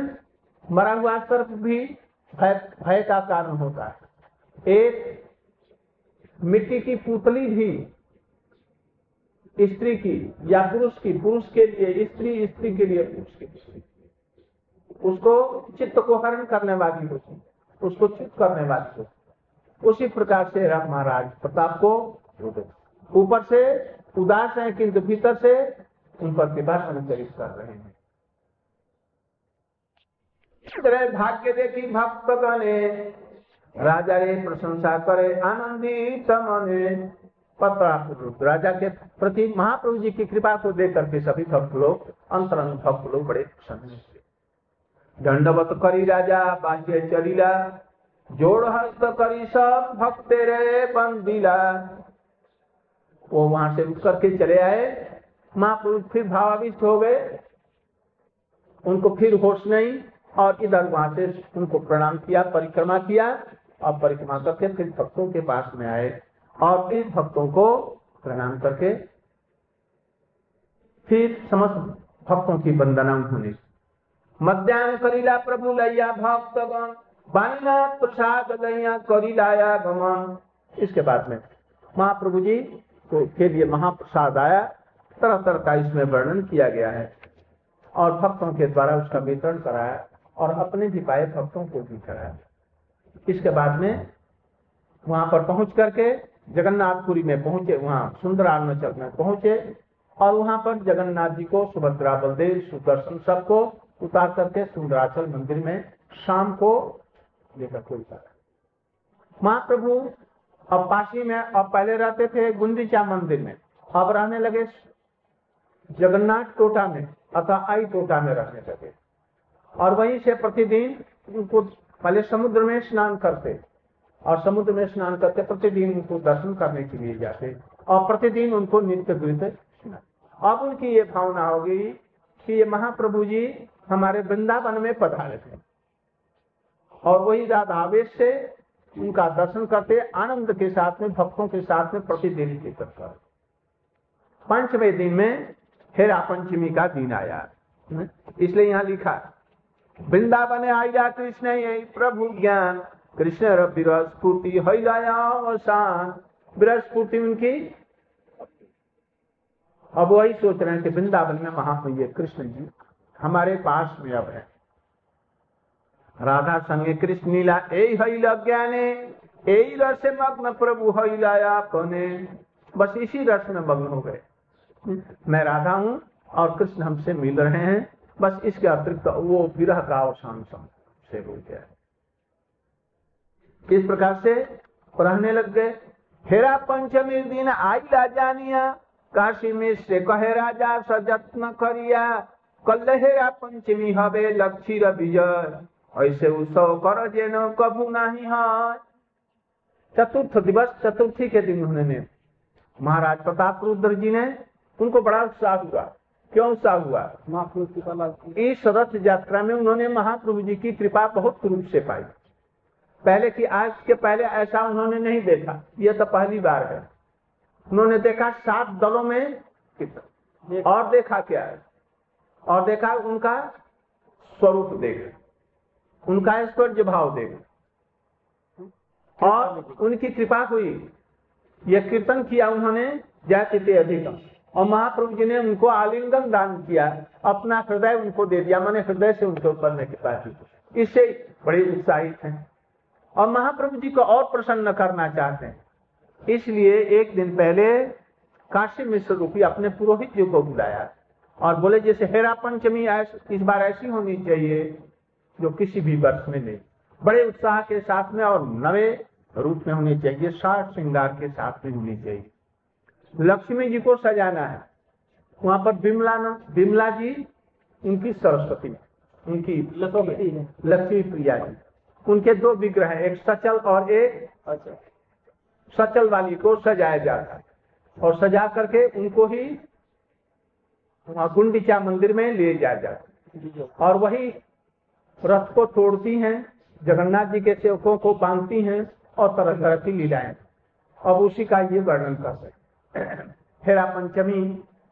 मरा हुआ सर्प भी भय का कारण होता है। एक मिट्टी की पुतली भी स्त्री की या पुरुष की, पुरुष के लिए स्त्री, स्त्री के लिए पुरुष के लिए, उसको चित्त को हरण करने वाली होती है, उसको चित्त करने वाली होती है। उसी प्रकार से महाराज प्रताप को ऊपर से उदास है, किंतु भीतर से उन पर कृपा संचरित कर रहे हैं। भाग्य देखी भक्त गणे राजा ने प्रशंसा करे आनंदित मन। प्रताप रुद्र राजा के प्रति महाप्रभु जी की कृपा को देख करके सभी भक्त लोग अंतरंग भक्त लोग बड़े प्रसन्न हुए। दंडवत करी राजा बाह्य चलिला, जोड़ हस्त करी सब भक्त तेरे बंदिला। वो वहां से उठ करके चले आए। महापुरुष फिर भावाविष्ट हो गए, उनको फिर होश नहीं, और इधर वहां से उनको प्रणाम किया, परिक्रमा किया, और परिक्रमा करके फिर भक्तों के पास में आए और फिर भक्तों को प्रणाम करके फिर समस्त भक्तों की वंदना उन्होंने। मध्यान्ह करीला प्रभु लैया भक्तगण, बानिना प्रसाद लैया करी लाया गमन। इसके बाद में महाप्रभु जी के लिए महाप्रसाद आया, तरह तरह का इसमें वर्णन किया गया है, और भक्तों के द्वारा उसका वितरण कराया और अपने भी पाए भक्तों को भी कराया। इसके बाद में वहां पर पहुंच करके जगन्नाथपुरी में पहुंचे, वहां सुंदराचल में पहुंचे, और वहां पर जगन्नाथ जी को सुभद्रा बलदेव सुदर्शन सबको उतार करके सुंदराचल मंदिर में शाम को लेकर के उतारा। महाप्रभु अब पासी में, अब पहले रहते थे गुंदीचा मंदिर में, अब रहने लगे जगन्नाथ टोटा में अतः आई टोटा में रहने लगे, और वहीं से प्रतिदिन उनको पहले समुद्र में स्नान करते, और समुद्र में स्नान करके प्रतिदिन उनको दर्शन करने के लिए जाते, और प्रतिदिन उनको नित्य गृत। अब उनकी ये भावना होगी कि ये महाप्रभु जी हमारे वृंदावन में पधारे थे, और वही राधावेश से उनका दर्शन करते, आनंद के साथ में भक्तों के साथ में प्रतिदिन की तरफ। पांचवें दिन में हेरा पंचमी का दिन आया, इसलिए यहाँ लिखा वृंदावन आया कृष्ण यही प्रभु ज्ञान, कृष्ण विरस्फूर्ति अवसान। विरस्फूर्ति उनकी, अब वही सोच रहे थे वृंदावन में महाप्रभु कृष्ण जी हमारे पास में अब है। राधा संगे कृष्ण लीला यही हईला ज्ञाने, यही रस में मग्न प्रभु हईलाया अपने। बस इसी रस में मग्न हो गए, मैं राधा हूँ और कृष्ण हमसे मिल रहे हैं, बस इसके अतिरिक्त वो विरह का अवसान से हो गया। इस प्रकार से रहने लग गए। हेरा पंचमी दिन आई राजानिया, काशी में से कहे राजा सजत्न करिया, कल हेरा पंचमी हवे लक्ष्मी विजय, ऐसे उत्सव कर जेनो कभू नहीं है। चतुर्थ दिवस चतुर्थी के दिन उन्होंने महाराज प्रताप रुद्र जी ने, उनको बड़ा उत्साह हुआ। क्यों उत्साह हुआ? महाप्रभु इस रथ यात्रा में उन्होंने महाप्रभु जी की कृपा बहुत रूप से पाई, पहले की आज के पहले ऐसा उन्होंने नहीं देखा, यह तो पहली बार है। उन्होंने देखा 7 दलों में, और देखा क्या है, और देखा उनका स्वरूप, देखा उनका ऐश्वर्य भाव, देखा और उनकी कृपा हुई। यह कीर्तन किया उन्होंने जैसे अधिकम, और महाप्रभु जी ने उनको आलिंगन दान किया, अपना हृदय उनको दे दिया, मैंने हृदय से उनके ऊपर ने कृपा की। इससे बड़े उत्साहित हैं और महाप्रभु जी को और प्रसन्न करना चाहते हैं, इसलिए एक दिन पहले काशी मिश्र रूपी अपने पुरोहित जी को बुलाया और बोले जैसे हेरा पंचमी इस बार ऐसी होनी चाहिए जो किसी भी वर्ष में नहीं, बड़े उत्साह के साथ में और नवे रूप में होनी चाहिए, साठ श्रृंगार के साथ में होनी चाहिए। लक्ष्मी जी को सजाना है, वहां पर विमला जी उनकी सरस्वती, उनकी लक्ष्मी प्रिया जी, उनके 2 विग्रह हैं, एक सचल और एक अचल। सचल वाली को सजाया जाता है और सजा करके उनको ही गुंडीचा मंदिर में ले जाया जाता, और वही रथ को तोड़ती हैं, जगन्नाथ जी के सेवकों को बांधती हैं, और तरह तरह की लीलाएं। अब उसी का ये वर्णन कर सकते हेरा पंचमी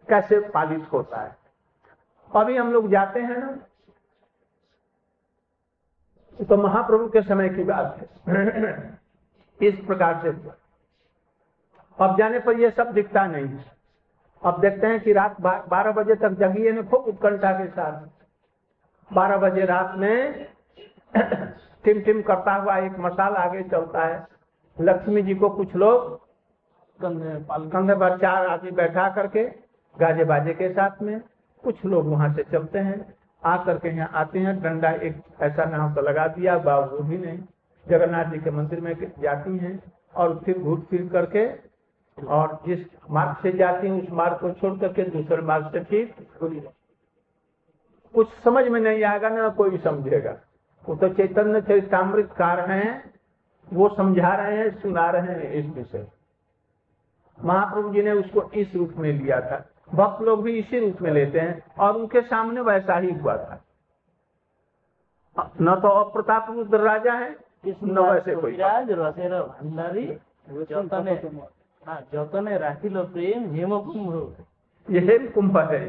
कैसे पालित होता है। अभी हम लोग जाते हैं ना, तो महाप्रभु के समय की बात है। इस प्रकार से अब जाने पर यह सब दिखता नहीं है। अब देखते हैं कि रात 12 बजे तक जगिए ने खूब उत्कंठा के साथ, 12 बजे रात में टिम टिम करता हुआ एक मशाल आगे चलता है। लक्ष्मी जी को कुछ लोग कंधे पर 4 आदमी बैठा करके गाजे बाजे के साथ में, कुछ लोग वहां से चलते हैं, आकर के यहाँ आते हैं। डंडा एक ऐसा नाव तो लगा दिया, बावजूद भी नहीं, जगन्नाथ जी के मंदिर में जाती हैं और फिर घूट फिर करके और जिस मार्ग से जाती हैं उस मार्ग को छोड़ करके दूसरे मार्ग से फिर कुछ समझ में नहीं आएगा ना कोई भी समझेगा। वो तो चैतन्य चरितामृत कार हैं, वो समझा रहे हैं, सुना रहे हैं। इस विषय महाप्रभु जी ने उसको इस रूप में लिया था, भक्त लोग भी इसी रूप में लेते हैं और उनके सामने वैसा ही हुआ था। न तो प्रताप रुद्र राजा है न वैसे कोई हेम कुंभ है।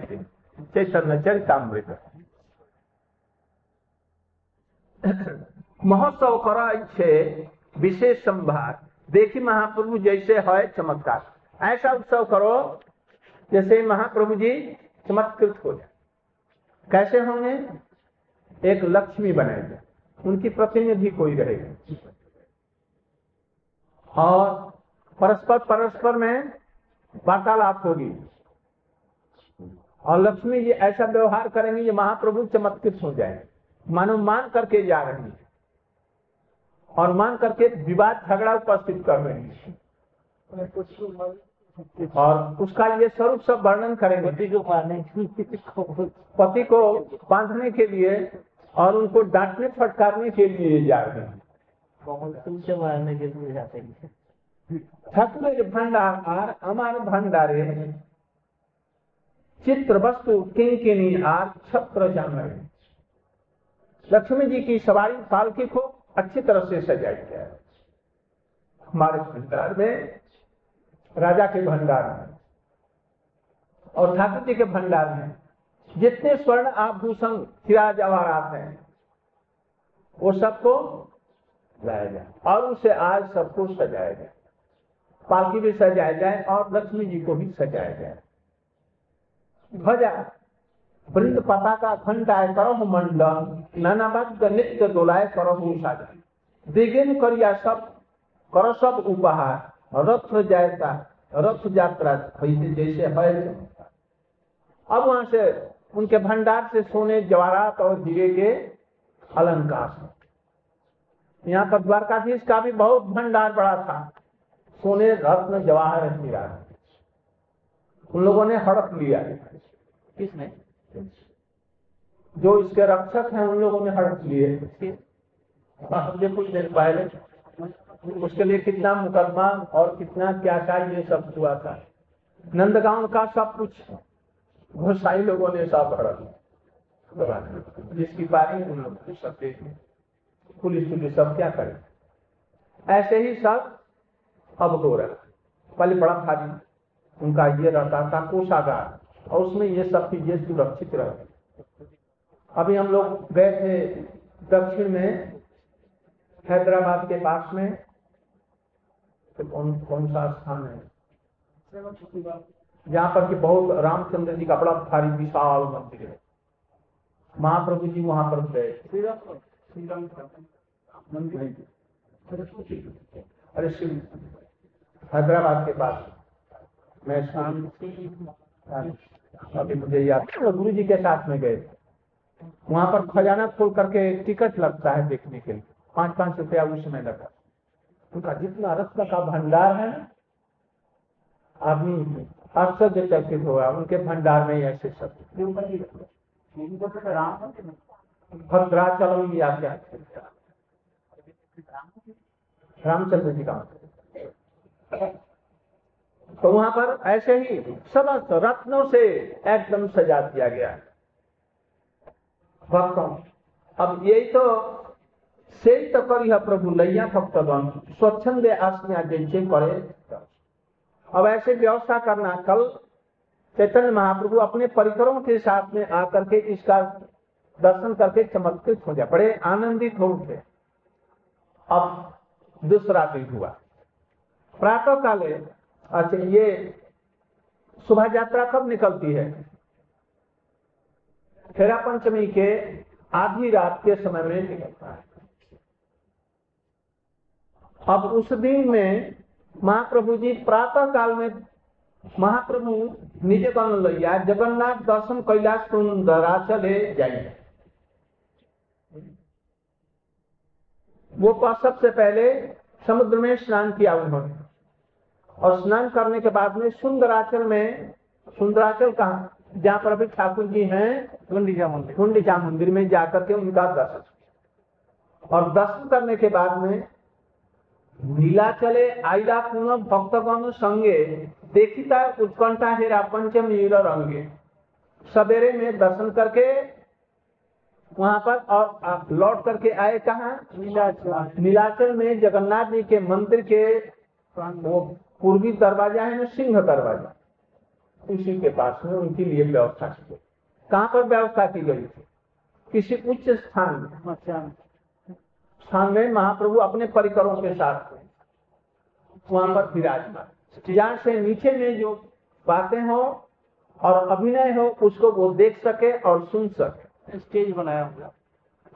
चैतन्य चरितामृत महोत्सव करा छे विशेष संभार देखी महाप्रभु जैसे है चमत्कार। ऐसा उत्सव करो जैसे महाप्रभु जी चमत्कृत हो जाए। कैसे होंगे? एक लक्ष्मी बनेंगे, उनकी प्रतिनिधि कोई रहेगा और परस्पर परस्पर में वार्तालाप होगी और लक्ष्मी जी ऐसा व्यवहार करेंगे ये महाप्रभु चमत्कृत हो जाएंगे। मानो मान करके जा रही है और मान करके विवाद झगड़ा उपस्थित कर रहे हैं और उसका ये स्वरूप सब वर्णन करेंगे। पति को बांधने के लिए और उनको डांटने फटकारने के लिए जा रहे हैं। ठकुर भंडार अमार भंडारे चित्र वस्तु किंकिनी आर छत्र जानवे। लक्ष्मी जी की सवारी पालकी को अच्छी तरह से सजाई गया है। हमारे भंडार में राजा के भंडार में और ठाकुर जी के भंडार में जितने स्वर्ण आभूषण हीरा जवाहरात हैं वो सबको लाया जाए और उसे आज सबको सजाया जाए। पालकी भी सजाया जाए और लक्ष्मी जी को भी सजाया जाए। ध्वजा वृंद पताका घंटाए करहु मंडन नानाबद्ध नित्य दोलाय करहु साजन। दिगेन करिया सब करो सब उपहार रथ जायता रथ यात्रा जैसे है। अब वहां से उनके भंडार से सोने जवाहरात और हीरे के अलंकार। यहाँ पर द्वारकाधीश का भी बहुत भंडार बड़ा था, सोने रत्न जवाहर हीरा। उन लोगों ने हड़प लिया। किसने? जो इसके रक्षक हैं उन लोगों ने हड़प लिए। हमने कुछ देर पहले उसके लिए कितना मुकदमा और कितना क्या क्या ये सब हुआ था। नंदगांव का सब कुछ घुसाई लोगों ने सब हड़प, जिसकी बारी उन लोग सब देखे। पुलिस सब क्या करे? ऐसे ही सब अब हो रहा। पहले बड़ा खाली उनका ये रहता था कोषागार और उसमें ये सब चीजें सुरक्षित रहती। अभी हम लोग गए थे दक्षिण में हैदराबाद के पास में, तो कौन सा स्थान है जहाँ पर कि बहुत रामचंद्र जी का बड़ा भारी विशाल मंदिर है। महाप्रभु जी वहाँ पर गए। अरे हैदराबाद के पास मैं शाम अभी मुझे याद, गुरु जी के साथ में गए। वहाँ पर खजाना खोल करके टिकट लगता है देखने के लिए, 5-5 रुपया उस समय लगा। उनका जितना रत्न का भंडार है आदमी आश्चर्यचकित हुआ। उनके भंडार में ऐसे सब भद्राचल भी आते हैं, रामचंद्र जी का। तो वहां पर ऐसे ही समस्त रत्नों से एकदम सजा दिया गया भक्तों। अब यही तो से तो करी प्रभु लैया भक्तगण स्वच्छंद आसना जैसे करे। अब ऐसे व्यवस्था करना। कल चैतन्य महाप्रभु अपने परिकरों के साथ में आकर के इसका दर्शन करके चमत्कृत हो जाए, बड़े आनंदित हो उठे। अब दूसरा दिन हुआ प्रातः काले। अच्छा, ये शोभा यात्रा कब निकलती है? हेरा पंचमी के आधी रात के समय में निकलता है। अब उस दिन में महाप्रभु जी प्रातः काल में महाप्रभु निज गण लैया जगन्नाथ दर्शन कैलाश सुंदराचल जाइए। वो सबसे पहले समुद्र में स्नान किया उन्होंने, और स्नान करने के बाद में सुंदराचल में, सुंदराचल का जहाँ पर अभी ठाकुर जी हैं गुंडीचा मंदिर में जाकर के उनका दर्शन, और दर्शन करने के बाद में नीलाचले आईला पुनः भक्तगण संगे देखिता उत्कंठा हेरा पंचमी रंगे। सवेरे में दर्शन करके वहां पर और लौट करके आए कहाँ? नीलाचल। नीलाचल में जगन्नाथ जी के मंदिर के वो पूर्वी दरवाजा है ना, सिंह दरवाजा, उसी के पास में उनके लिए व्यवस्था की गई। कहाँ पर व्यवस्था की गई थी? किसी उच्च स्थान में महाप्रभु अपने परिकरों के साथ वहां पर विराजमान, जहाँ से नीचे में जो बातें हो और अभिनय हो उसको वो देख सके और सुन सके। स्टेज बनाया होगा,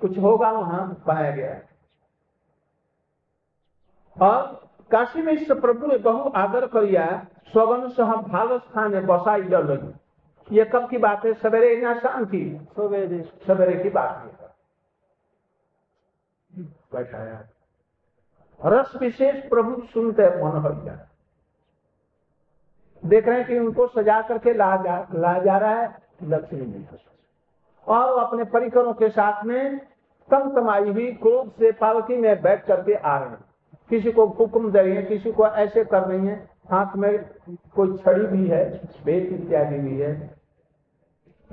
कुछ होगा वहां बनाया गया है। और काशी में इस प्रभु ने बहु आदर करिया स्वगन सह भाल स्थान बसा लगी। ये कब की बात है? सवेरे या शाम की? सवेरे की बात है। बैठाया रस विशेष प्रभु सुनते मन भरिया। देख रहे हैं कि उनको सजा करके ला जा रहा है लक्ष्मी, और अपने परिकरों के साथ में तमतमाई हुई क्रोध से पालकी में बैठ करके आ रहे हैं। किसी को हुक्म दे रही है, किसी को ऐसे कर रही है, हाथ में कोई छड़ी भी है, बेत इत्यादि भी है।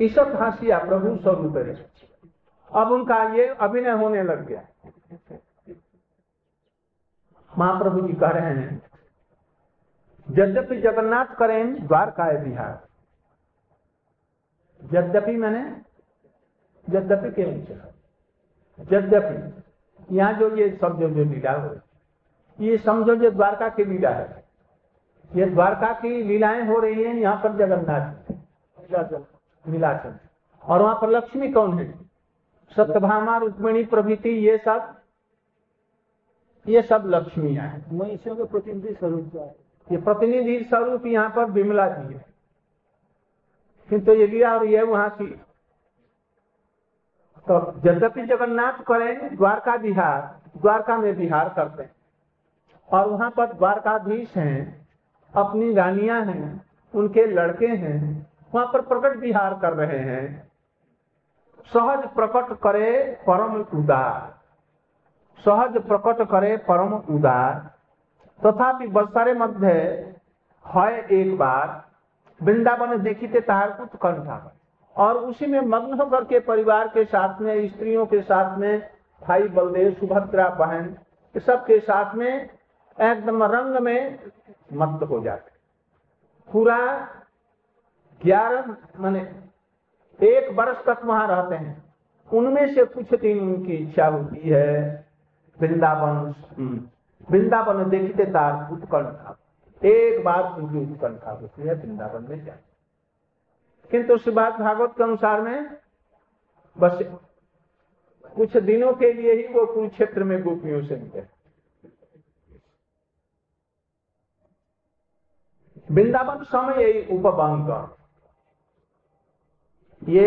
ईसत हासिया प्रभु स्वरूप। अब उनका ये अभिनय होने लग गया। महाप्रभु जी कह रहे हैं यद्यपि जगन्नाथ करें द्वारका बिहार। यद्यपि मैंने यद्यपि के नीचे यद्यपि यहाँ जो ये सब जो लीला हो, ये समझो जो द्वारका की लीला है, ये द्वारका की लीलाएं हो रही है। यहाँ पर जगन्नाथ नीलाचल, और वहां पर लक्ष्मी कौन है? सत्यभामा, रुक्मिणी प्रभृति ये सब लक्ष्मियां हैं, महिषियों के प्रतिनिधि स्वरूप। ये प्रतिनिधि स्वरूप यहाँ पर विमला जी है, किंतु ये लीला हो रही है वहां की। तो यद्यपि जगन्नाथ करें द्वारका बिहार, द्वारका में बिहार करते हैं, और वहां पर द्वारकाधीश हैं, अपनी रानियां हैं, उनके लड़के हैं, वहां पर प्रकट विहार कर रहे हैं। सहज प्रकट करे परम उदार, सहज प्रकट करे परम उदार। तथापि बरसारे मध्य है एक बार वृंदावन देखिते तार उत्कंठा। और उसी में मग्न होकर के परिवार के साथ में, स्त्रियों के साथ में, भाई बलदेव, सुभद्रा बहन, सबके साथ में एकदम रंग में मत हो जाते। पूरा 11 माने 1 वर्ष तक वहां रहते हैं। उनमें से कुछ दिन उनकी इच्छा होती है वृंदावन देखते तार उत्कंठा। एक बार उनकी उत्कंठा होती है वृंदावन में जाए, किंतु श्रीमद् भागवत के अनुसार में बस कुछ दिनों के लिए ही वो कुरुक्षेत्र में गोपियों से मिले। वृंदावन समय यही उपबंग, ये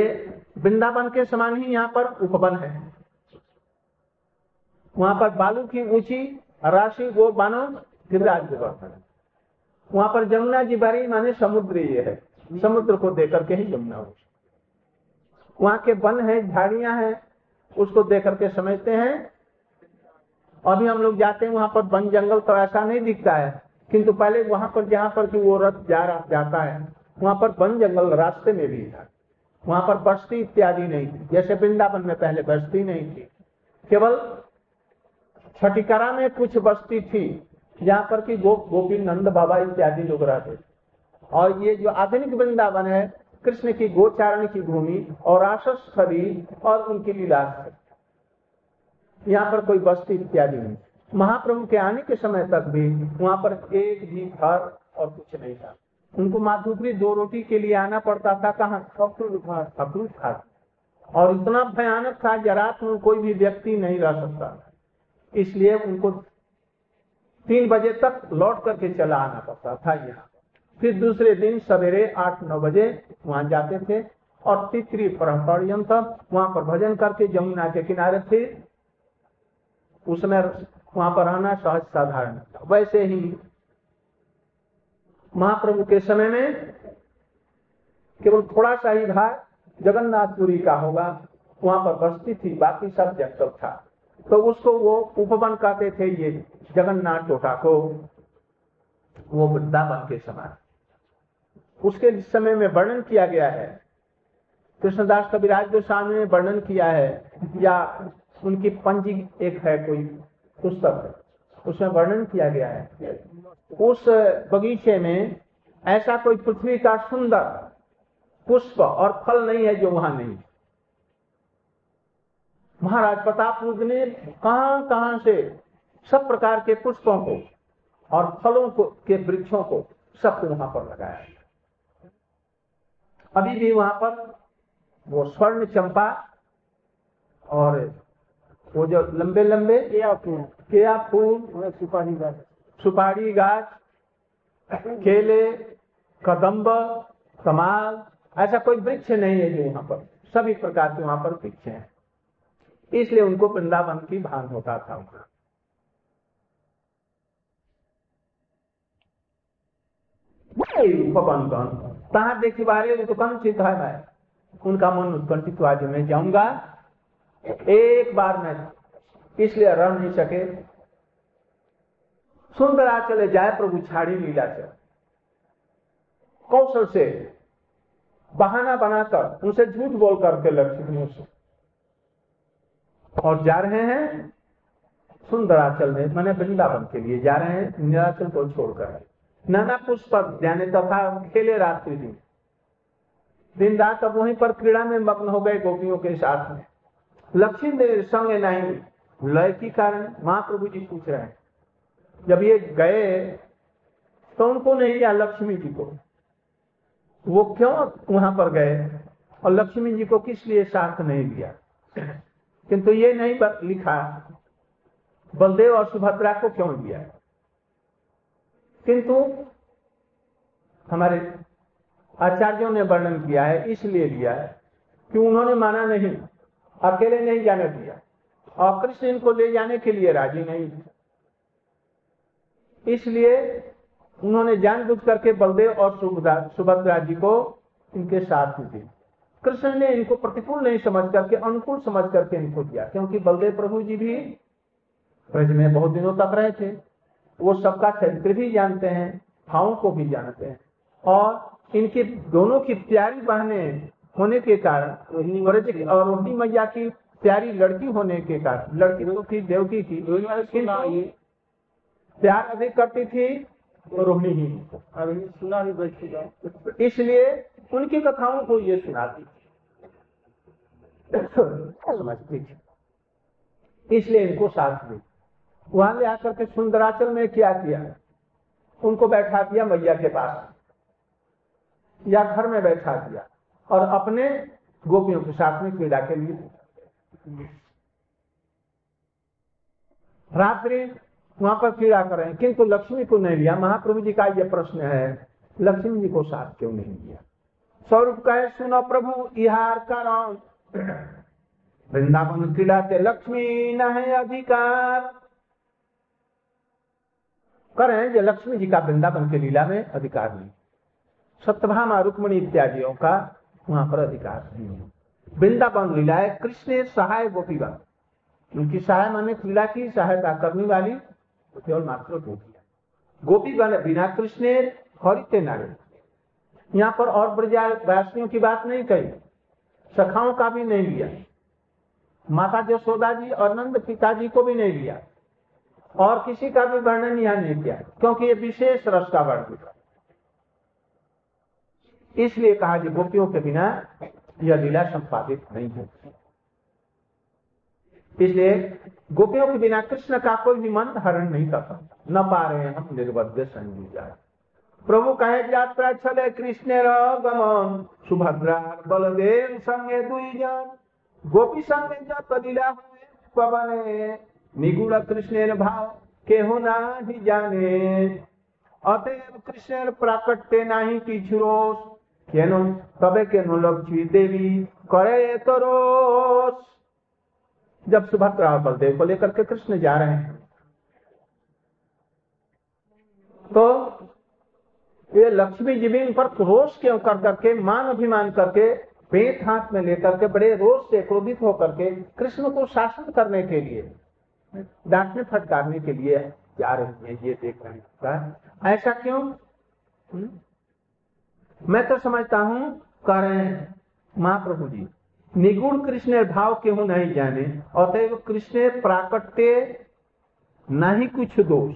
वृंदावन के समान ही यहाँ पर उपवन है। वहां पर बालू की ऊंची राशि वो बानो गिरिराज देवता है। वहां पर जमुना जी बारी माने समुद्र, ये है समुद्र को देख करके ही जमुना हो। वहां के वन है, झाड़ियां हैं, उसको देख करके समझते हैं। अभी हम लोग जाते हैं वहां पर वन जंगल तो ऐसा नहीं दिखता है, किंतु पहले वहां पर जहां पर कि वो रथ जाता है वहां पर वन जंगल रास्ते में भी था। वहां पर बस्ती इत्यादि नहीं थी, जैसे वृंदावन में पहले बस्ती नहीं थी। केवल छठिकरा में कुछ बस्ती थी जहां पर कि गोपी नंद बाबा इत्यादि लोग रहते। और ये जो आधुनिक वृंदावन है कृष्ण की गोचारण की भूमि और आश्रयस्थली और उनकी लीला, यहाँ पर कोई बस्ती इत्यादि नहीं। महाप्रभु के आने के समय तक भी वहां पर एक भी घर और कुछ नहीं था। उनको माधुपुरी 2 रोटी के लिए आना पड़ता था। कहाँ? अक्रूर घाट। और इतना भयानक था जरात में कोई भी व्यक्ति नहीं रह सकता, इसलिए उनको 3 बजे तक लौट करके चला आना पड़ता था यहाँ। फिर दूसरे दिन सवेरे 8-9 बजे वहां जाते थे, और तित्री पर्यंत वहां पर भजन करके जमुना के किनारे फिर उसने वहां पर आना सहज साधारण था। वैसे ही महाप्रभु के समय में केवल थोड़ा सा ही भाग जगन्नाथपुरी का होगा, वहां पर बस्ती थी, बाकी सब जगत था। तो उसको वो उपवन कहते थे, ये जगन्नाथ टोटा को, वो वृंदावन के समान। उसके समय में वर्णन किया गया है, कृष्णदास कविराज गोस्वामी ने वर्णन किया है, या उनकी पंजी एक है कोई पुस्तक, उसमें वर्णन किया गया है। उस बगीचे में ऐसा कोई पृथ्वी का सुंदर पुष्प और फल नहीं है जो वहां नहीं। महाराज प्रताप रुद्र ने कहां से सब प्रकार के पुष्पों को और फलों को के वृक्षों को सब वहां पर लगाया। अभी भी वहां पर वो स्वर्ण चंपा और वो जो लंबे लंबे केया फूल, सुपारी गाछ, केले, कदम्ब, कमाल, ऐसा कोई वृक्ष नहीं है जो यहाँ पर, सभी प्रकार के वहां पर वृक्ष हैं। इसलिए उनको वृंदावन की भान होता था। कहा देखी बारे तो कम चिंत है भाई, उनका मन उत्कंठित हुआ, मैं जाऊंगा एक बार में, इसलिए रह नहीं सके। सुंदराचल जाए प्रभु छाड़ी नीलाचल, कौशल से बहाना बनाकर उनसे झूठ बोल करके लक्ष्मी से और जा रहे हैं सुंदराचल में, मैंने वृंदावन के लिए जा रहे हैं, नीलाचल को छोड़कर। नाना पुष्प जाने तथा खेले रात्रि दिन, दिन रात अब वहीं पर क्रीड़ा में मग्न हो गए गोपियों के साथ में। लक्ष्मी ने संग नहीं लय के कारण महाप्रभु जी पूछ रहे हैं, जब ये गए तो उनको नहीं या लक्ष्मी जी को, वो क्यों वहां पर गए और लक्ष्मी जी को किस लिए साथ नहीं दिया। किंतु ये नहीं लिखा बलदेव और सुभद्रा को क्यों दिया, किंतु हमारे आचार्यों ने वर्णन किया है इसलिए लिया है कि उन्होंने माना नहीं, अकेले नहीं जाने दिया और कृष्ण इनको ले जाने के लिए राजी नहीं, इसलिए उन्होंने जानबूझ करके बलदेव और सुभद्रा जी को इनके साथ ही दिया। कृष्ण ने इनको प्रतिकूल नहीं समझ करके, अनुकूल समझ करके इनको दिया, क्योंकि बलदेव प्रभु जी भी ब्रज में बहुत दिनों तक रहे थे, वो सबका चरित्र भी जानते हैं, भावों को भी जानते हैं, और इनके दोनों की प्यारी बहनें होने के कारण और रोहिणी मैया की प्यारी लड़की होने के कारण, लड़की देवकी की प्यार अधिक करती थी रोहिणी ही, सुना भी, इसलिए उनकी कथाओं को ये सुनाती समझती, इसलिए इनको साथ दी। वहां ले आकर के सुंदराचल में क्या किया, उनको बैठा दिया मैया के पास या घर में बैठा दिया और अपने गोपियों के साथ में क्रीड़ा के लिए रात्रि वहां पर क्रीड़ा करें, किंतु लक्ष्मी को नहीं लिया। महाप्रभु जी का यह प्रश्न है, लक्ष्मी जी को साथ क्यों नहीं लिया। स्वरूप कहे सुनो प्रभु इहार कारण, वृंदावन क्रीड़ाते लक्ष्मी न है अधिकार। करें जो लक्ष्मी जी का वृंदावन के लीला में अधिकार नहीं, सत्यभामा रुक्मिणी इत्यादियों का वहां पर अधिकार नहीं। वृंदावन लीला है कृष्ण सहाय गोपीगण, उनकी सहाय माने क्रीड़ा की सहायता करने वाली केवल मात्र गोपियां, गोपीगण बिना कृष्ण हरिते नारे। यहाँ पर और ब्रजवासियों की बात नहीं कही, सखाओं का भी नहीं लिया, माता यशोदा जी और नंद पिताजी को भी नहीं लिया, और किसी का भी वर्णन यहाँ नहीं किया, क्योंकि ये विशेष रस का वर्णन, इसलिए कहा कि गोपियों के बिना यह लीला संपादित नहीं होती। इसलिए गोपियों के बिना कृष्ण का कोई भी मन हरण नहीं कर सकता, न पा रहे हैं हम निर्बद्ध संजीजा। प्रभु कहे यात्रा चले कृष्ण गमन, सुभद्रा बलदेव संगे दुई जन, गोपी संगे जत लीला हुए पवने, निगुण कृष्ण भाव केहू नाही जाने, अतएव कृष्ण प्राकट्य नाही किछु रोष, केनो तबे केनो लक्ष्मी देवी करे तो रोष। जब सुभद्रा और बलदेव को लेकर के कृष्ण जा रहे हैं तो ये लक्ष्मी जी भी इन पर क्रोश क्यों कर करके मान अभिमान करके पेट हाथ में लेकर के बड़े रोष से क्रोधित होकर के कृष्ण को शासन करने के लिए डांटने फटकारने के लिए जा रही है। ये देख रहे हैं ऐसा क्यों? मैं तो समझता हूँ कह रहे हैं महाप्रभु जी निगुण कृष्ण भाव क्यों नहीं जाने अतएव कृष्ण प्राकट्य नहीं कुछ दोष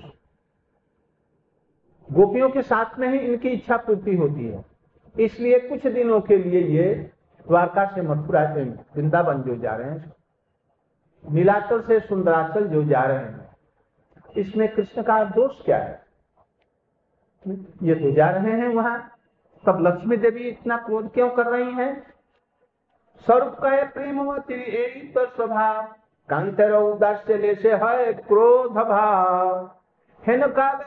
गोपियों के साथ में ही इनकी इच्छा पूर्ति होती है इसलिए कुछ दिनों के लिए ये द्वारका से मथुरा से वृंदावन जो जा रहे हैं नीलाचल से सुंदराचल जो जा रहे हैं इसमें कृष्ण का दोष क्या है? ये तो जा रहे हैं वहां तब लक्ष्मी देवी इतना क्रोध क्यों कर रही हैं? स्वरूप का प्रेमवती पर स्वभाव कांतरो उदास्य लेसे है क्रोध भाव हेन काल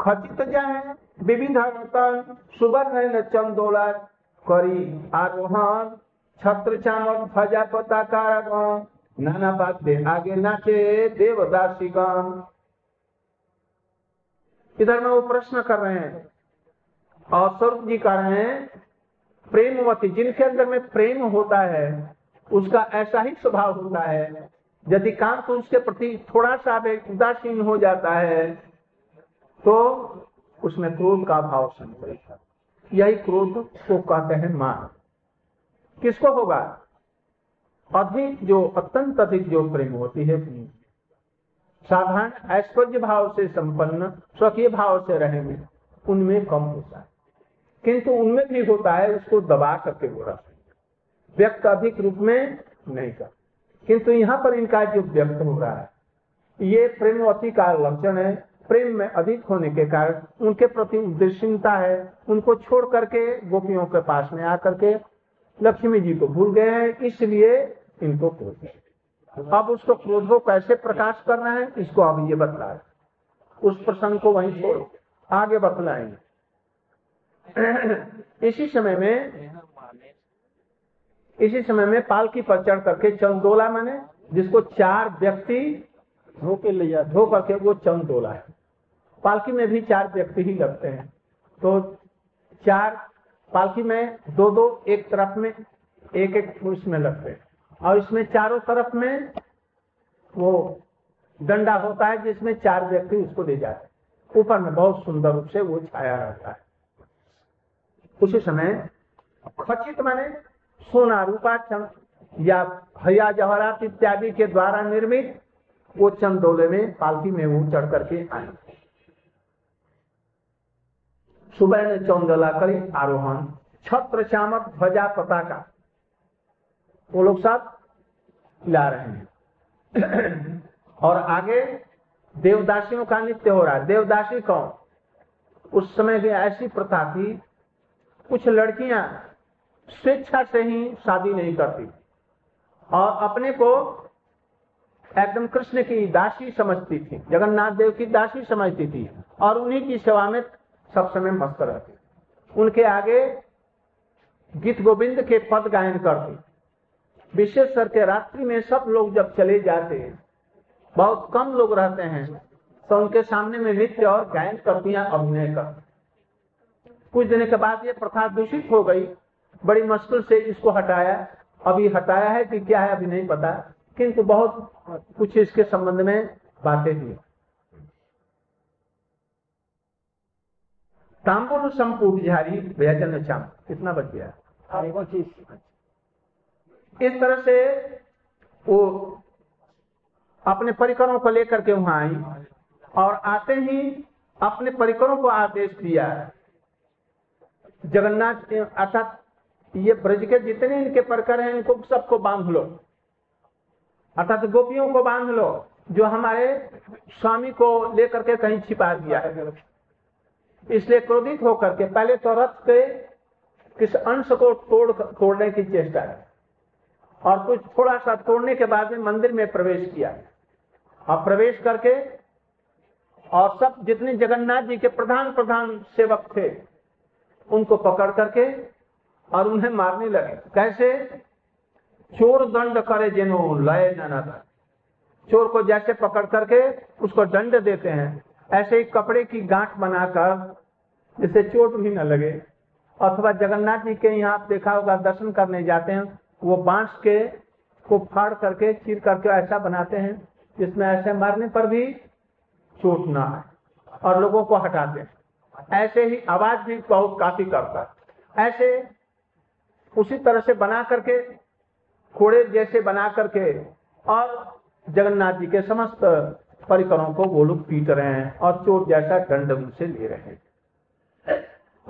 खचित जाए विविध रतन सुवर्ण चंदोला करी आरोहण छत्र चामर ध्वजा पताका नाना बात दे आगे नाचे देवदासीगण। इधर में वो प्रश्न कर रहे हैं और स्वरूप जी कह रहे हैं प्रेमवती जिनके अंदर में प्रेम होता है उसका ऐसा ही स्वभाव होता है यदि काम तो उसके प्रति थोड़ा सा भी उदासीन हो जाता है तो उसमें क्रोध का भाव संतरेगा। यही क्रोध को कहते हैं मान। किसको होगा? अधिक जो अत्यंत अधिक जो प्रेम होती है साधारण ऐश्वर्य भाव से संपन्न स्वकीय भाव से रहेंगे उनमें कम होता है किंतु उनमें भी होता है उसको दबा करके बोला व्यक्त अधिक रूप में नहीं कर किंतु यहाँ पर इनका जो व्यक्त हो रहा है ये प्रेमवती का लक्षण है। प्रेम में अधिक होने के कारण उनके प्रति उद्देश्यता है उनको छोड़ करके गोपियों के पास में आकर के लक्ष्मी जी को भूल गए हैं इसलिए इनको क्रोध है। अब उसको क्रोध को कैसे प्रकाश करना है इसको अब ये बतलाए उस प्रसंग को वहीं छोड़ो आगे बतलाएंगे। इसी समय में पालकी पर चढ़ करके चंदोला माने जिसको चार व्यक्ति धो करके वो चंदोला है। पालकी में भी चार व्यक्ति ही लगते हैं तो चार पालकी में दो दो एक तरफ में एक एक पुरुष में लगते हैं और इसमें चारों तरफ में वो डंडा होता है जिसमें चार व्यक्ति उसको ले जाते हैं। ऊपर में बहुत सुंदर रूप से वो छाया रहता है। उसी समय खचित माने सोना रूपा या हया जवाहरात इत्यादि के द्वारा निर्मित वो चंदोले में पालकी में वो चढ़ करके आए। सुवर्ण चंदोला करी आरोहण छत्र चामर ध्वजा पताका वो लोग साथ ला रहे हैं और आगे देवदासियों का नृत्य हो रहा है। देवदासी कौन? उस समय भी ऐसी प्रथा थी कुछ लड़कियां स्वेच्छा से ही शादी नहीं करती और अपने को एकदम कृष्ण की दासी समझती थी जगन्नाथ देव की दासी समझती थी और उन्हीं की सेवा में सब समय मस्त रहती। उनके आगे गीत गोविंद के पद गायन करती। विशेष करके रात्रि में सब लोग जब चले जाते हैं बहुत कम लोग रहते हैं तो उनके सामने में नृत्य और गायन करती है अभिनय करती। कुछ दिन के बाद ये प्रथा दूषित हो गई। बड़ी मुश्किल से इसको हटाया अभी हटाया है कि क्या है अभी नहीं पता किंतु बहुत कुछ इसके संबंध में बातें हुई। तांबुल संपूर्ण झारी भयाचन चाम कितना बच गया इस तरह से वो अपने परिकरों को लेकर के वहां आई और आते ही अपने परिकरों को आदेश दिया जगन्नाथ अर्थात ये ब्रज के जितने इनके प्रकार हैं इनको सबको बांध लो अर्थात गोपियों को बांध लो जो हमारे स्वामी को लेकर के कहीं छिपा दिया है। इसलिए क्रोधित होकर के पहले तो रथ के किस अंश को तोड़ने की चेष्टा है और कुछ थोड़ा सा तोड़ने के बाद में मंदिर में प्रवेश किया और प्रवेश करके और सब जितने जगन्नाथ जी के प्रधान सेवक थे उनको पकड़ करके और उन्हें मारने लगे। कैसे? चोर दंड करे जिन्हू लय जनक। चोर को जैसे पकड़ करके उसको दंड देते हैं, ऐसे ही कपड़े की गांठ बनाकर जिससे चोट भी न लगे। अथवा जगन्नाथ जी के यहाँ आप देखा होगा दर्शन करने जाते हैं, वो बांस के को फाड़ करके चीर करके ऐसा बनाते हैं जिसमें ऐसे मारने पर भी चोट ना आए और लोगों को हटाते हैं। ऐसे ही आवाज भी बहुत काफी करता है। ऐसे उसी तरह से बना करके घोड़े जैसे बना करके और जगन्नाथ जी के समस्त परिकरों को वो लोग पीट रहे हैं और चोट जैसा दंड उनसे ले रहे हैं।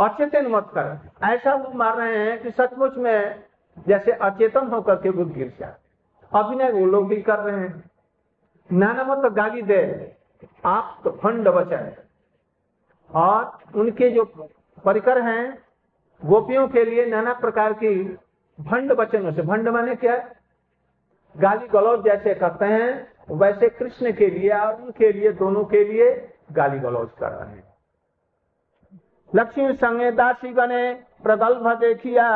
अचेतन मत कर, ऐसा वो मार रहे हैं कि सचमुच में जैसे अचेतन होकर के वो गिर जाते। अभिनय वो लोग भी कर रहे हैं। नाना मत गाली दे आप तो फंड बचाए। और उनके जो परिकर हैं गोपियों के लिए नाना प्रकार की भंड वचनों से, भंड माने क्या, गाली गलौज जैसे करते हैं वैसे कृष्ण के लिए और उनके लिए दोनों के लिए गाली गलौज कर रहे हैं। लक्ष्मी संगे दासी गणे प्रगल्भ देखिया,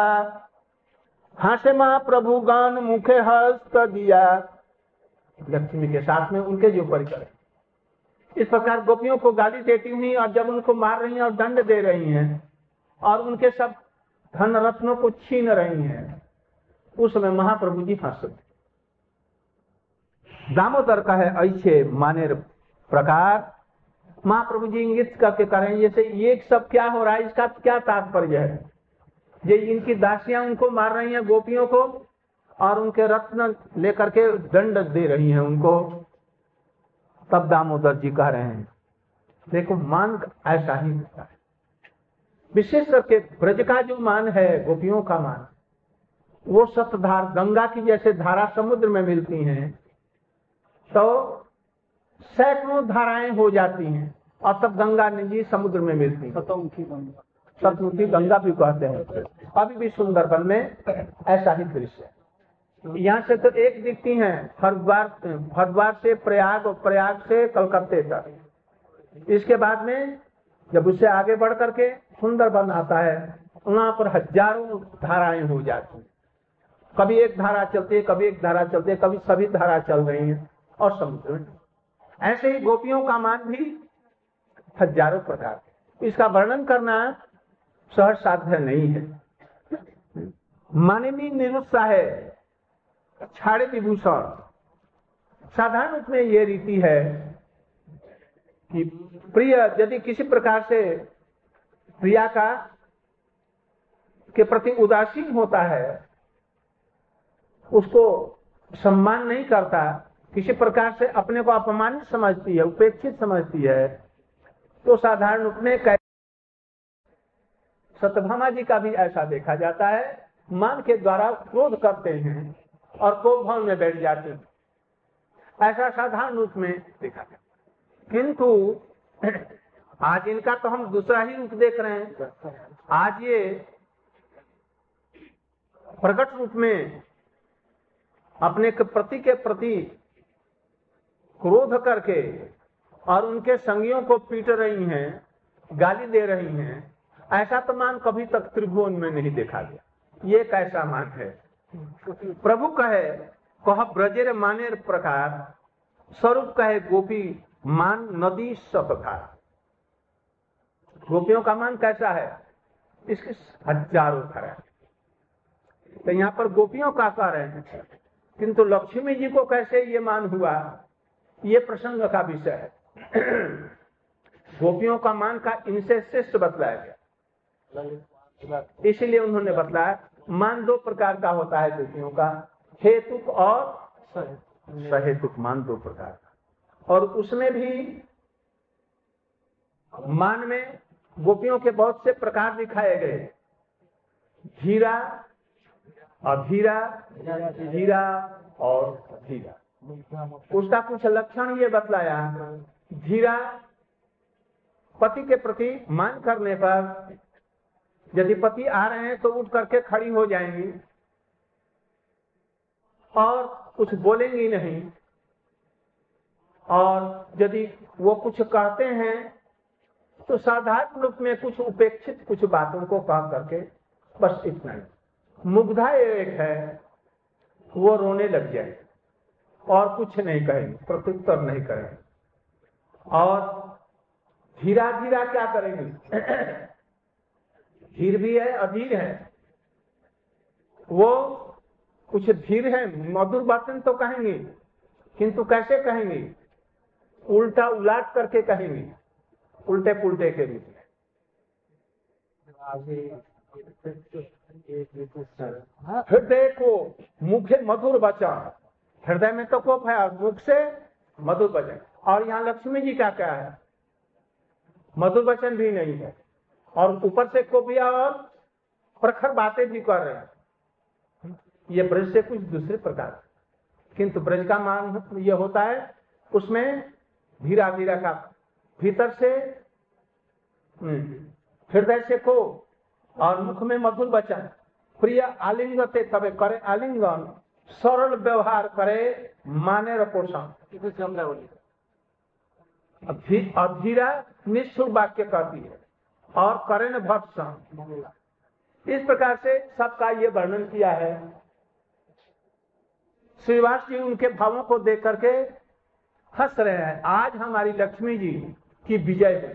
हासे महाप्रभु गान मुखे हस्त दिया। लक्ष्मी के साथ में उनके जो परिकर है इस प्रकार गोपियों को गाली देती हुई और जब उनको मार रही हैं और दंड दे रही हैं और उनके सब धन रत्नों को छीन रही हैं, उस समय महाप्रभु जी हंस। दामोदर का है ऐसे माने प्रकार, महाप्रभु जी इंगित करके करें जैसे ये सब क्या हो रहा है, इसका क्या तात्पर्य है। ये इनकी दासियां उनको मार रही हैं गोपियों को और उनके रत्न लेकर के दंड दे रही हैं उनको। तब दामोदर जी कह रहे हैं देखो मान ऐसा ही होता है, विशेष करके ब्रज का जो मान है गोपियों का मान, वो सतधार गंगा की जैसे धारा समुद्र में मिलती हैं तो सैकड़ों धाराएं हो जाती हैं और तब गंगा निजी समुद्र में मिलती है, सतमुखी गंगा भी कहते हैं। अभी भी सुंदरबन में ऐसा ही दृश्य है। यहाँ से तो एक दिखती है हरिद्वार से प्रयाग और प्रयाग से कलकत्ते तक, इसके बाद में जब उससे आगे बढ़ करके सुंदरबन आता है वहां पर हजारों धाराएं हो जाती हैं। कभी एक धारा चलती है, कभी एक धारा चलती है, कभी सभी धारा चल रही है और समुद्र। ऐसे ही गोपियों का मान भी हजारों प्रकार, इसका वर्णन करना सहज साध्य नहीं है। माने भी निरुत्साह है छाड़े विभूषण। साधारण रूप में ये रीति है कि प्रिय यदि किसी प्रकार से प्रिया का के प्रति उदासीन होता है, उसको सम्मान नहीं करता, किसी प्रकार से अपने को अपमानित समझती है, उपेक्षित समझती है, तो साधारण रूप में सतभामा जी का भी ऐसा देखा जाता है, मान के द्वारा क्रोध करते हैं और कोप भाव में बैठ जाते हैं। ऐसा साधारण रूप में देखा जाता है। किंतु आज इनका तो हम दूसरा ही रूप देख रहे हैं। आज ये प्रकट रूप में अपने के प्रति क्रोध करके और उनके संगियों को पीट रही हैं, गाली दे रही हैं। ऐसा तो मान कभी तक त्रिभुवन में नहीं देखा गया। ये कैसा मान है? प्रभु कहे कह ब्रजेर मानेर प्रकार, स्वरूप कहे गोपी मान नदी सतधार। गोपियों का मान कैसा है? इसके हजारों धारा। तो यहाँ पर गोपियों का कह रहे हैं, किंतु लक्ष्मी जी को कैसे ये मान हुआ, ये प्रसंग का विषय है। गोपियों का मान का इनसे श्रेष्ठ बतलाया गया, इसीलिए उन्होंने बतलाया मान दो प्रकार का होता है गोपियों का, हेतुक और सहेतुक मान दो प्रकार का। और उसमें भी मान में गोपियों के बहुत से प्रकार दिखाए गए, धीरा अधीरा, धीरा और धीरा। उसका कुछ लक्षण ये बतलाया, धीरा पति के प्रति मान करने पर यदि पति आ रहे हैं तो उठ करके खड़ी हो जाएंगी और कुछ बोलेंगी नहीं, और यदि वो कुछ कहते हैं तो साधारण रूप में कुछ उपेक्षित कुछ बातों को कह करके बस इतना ही। मुग्धा एक है, वो रोने लग जाएंगे और कुछ नहीं कहेंगे, प्रत्युत्तर नहीं करेंगे। और धीरा धीरा क्या करेंगे, धीर भी है अधीर है, वो कुछ धीर है, मधुर वचन तो कहेंगे किंतु कैसे कहेंगे, उल्टा उलाट करके कहेंगे, उल्टे पुलटे के रूप में। हृदय को मुखे मधुर वचन, हृदय में तो कोप है, मुख से मधुर वचन। और यहाँ लक्ष्मी जी का क्या है, मधुर वचन भी नहीं है और ऊपर से कोपिया और प्रखर बातें भी कर रहे हैं। ये ब्रज से कुछ दूसरे प्रकार, किंतु ब्रज का मान ये होता है उसमें धीरा धीरा का भीतर से हृदय से को और मुख में मधुर वचन। प्रिया आलिंगते तबे करे आलिंगन, सरल व्यवहार करे माने पोषण। अधीरा निष्ठुर वाक्य कहती है और करें भत्सन। इस प्रकार से सबका ये वर्णन किया है। श्रीवास जी उनके भावों को देख करके हंस रहे हैं। आज हमारी लक्ष्मी जी की विजय है,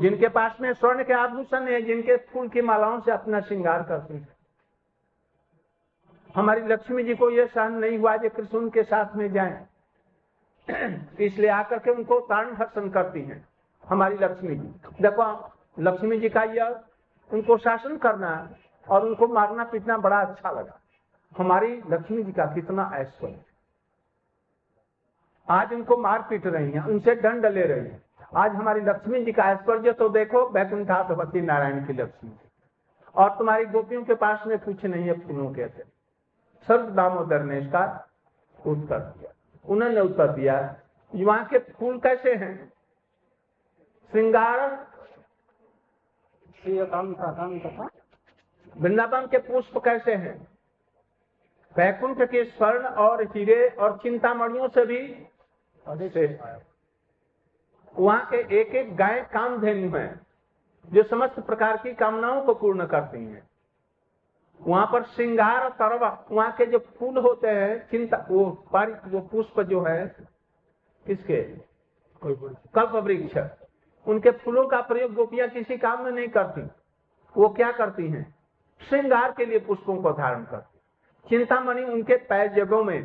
जिनके पास में स्वर्ण के आभूषण है, जिनके फूल की मालाओं से अपना श्रृंगार करती है। हमारी लक्ष्मी जी को यह सहन नहीं हुआ कि कृष्ण उनके साथ में जाएं, इसलिए आकर के उनको तारण हर्षण करती हैं हमारी लक्ष्मी जी। देखो लक्ष्मी जी का यह उनको शासन करना और उनको मारना पीटना बड़ा अच्छा लगा। हमारी लक्ष्मी जी का कितना ऐश्वर्य, आज उनको मार पीट रही हैं, उनसे दंड ले रही हैं। आज हमारी लक्ष्मी जी का ऐश्वर्य तो देखो, बैकुंठाधिपति नारायण की लक्ष्मी जी। और तुम्हारी गोपियों के पास में कुछ नहीं है फूलों के अतिरिक्त। स्वरूप दामोदर ने इसका उत्तर दिया, उन्होंने उत्तर दिया यहाँ के फूल कैसे हैं, श्रृंगार वृंदावन के पुष्प कैसे हैं, वैकुंठ के स्वर्ण और हीरे और चिंतामणियों से भी वहाँ के एक एक गाय कामधेनु है जो समस्त प्रकार की कामनाओं को पूर्ण करती हैं। वहाँ पर श्रृंगार तरवा, वहाँ के जो फूल होते हैं, चिंता वो पारिक जो पुष्प जो है किसके कल्प वृक्ष, उनके फूलों का प्रयोग गोपियां किसी काम में नहीं करती। वो क्या करती हैं, श्रृंगार के लिए पुष्पों को धारण करती। चिंतामणि उनके पैर जगहों में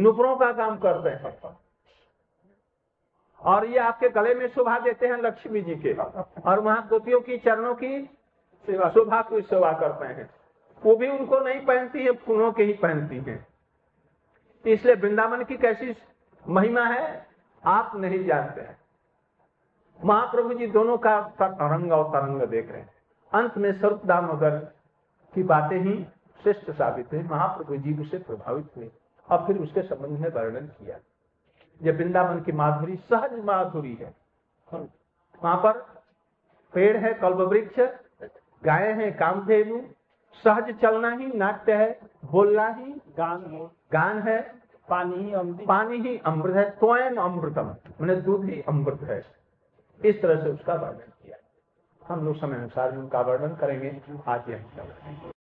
नुपुरों का काम करते हैं और ये आपके गले में शोभा देते हैं लक्ष्मी जी के। और वहाँ गोपियों की चरणों की शोभा की सेवा करते हैं। वो भी उनको नहीं पहनती है, फूलों के ही पहनती है। इसलिए वृंदावन की कैसी महिमा है आप नहीं जानते हैं। महाप्रभु जी दोनों का तरंग और तरंग देख रहे हैं। अंत में स्वरूप दामोदर की बातें ही श्रेष्ठ साबित हुई। महाप्रभु जी उसे प्रभावित हुए और फिर उसके संबंध में वर्णन किया। यह वृंदावन की माधुरी सहज माधुरी है। वहां पर पेड़ है कल्पवृक्ष, गाय है कामधेनु, सहज चलना ही नाट्य है, बोलना ही गान है, पानी ही अमृत है, त्वयं अमृतम मैंने दूध ही अमृत है। इस तरह से उसका वर्णन किया। हम लोग समय अनुसार उनका वर्णन करेंगे। आज यह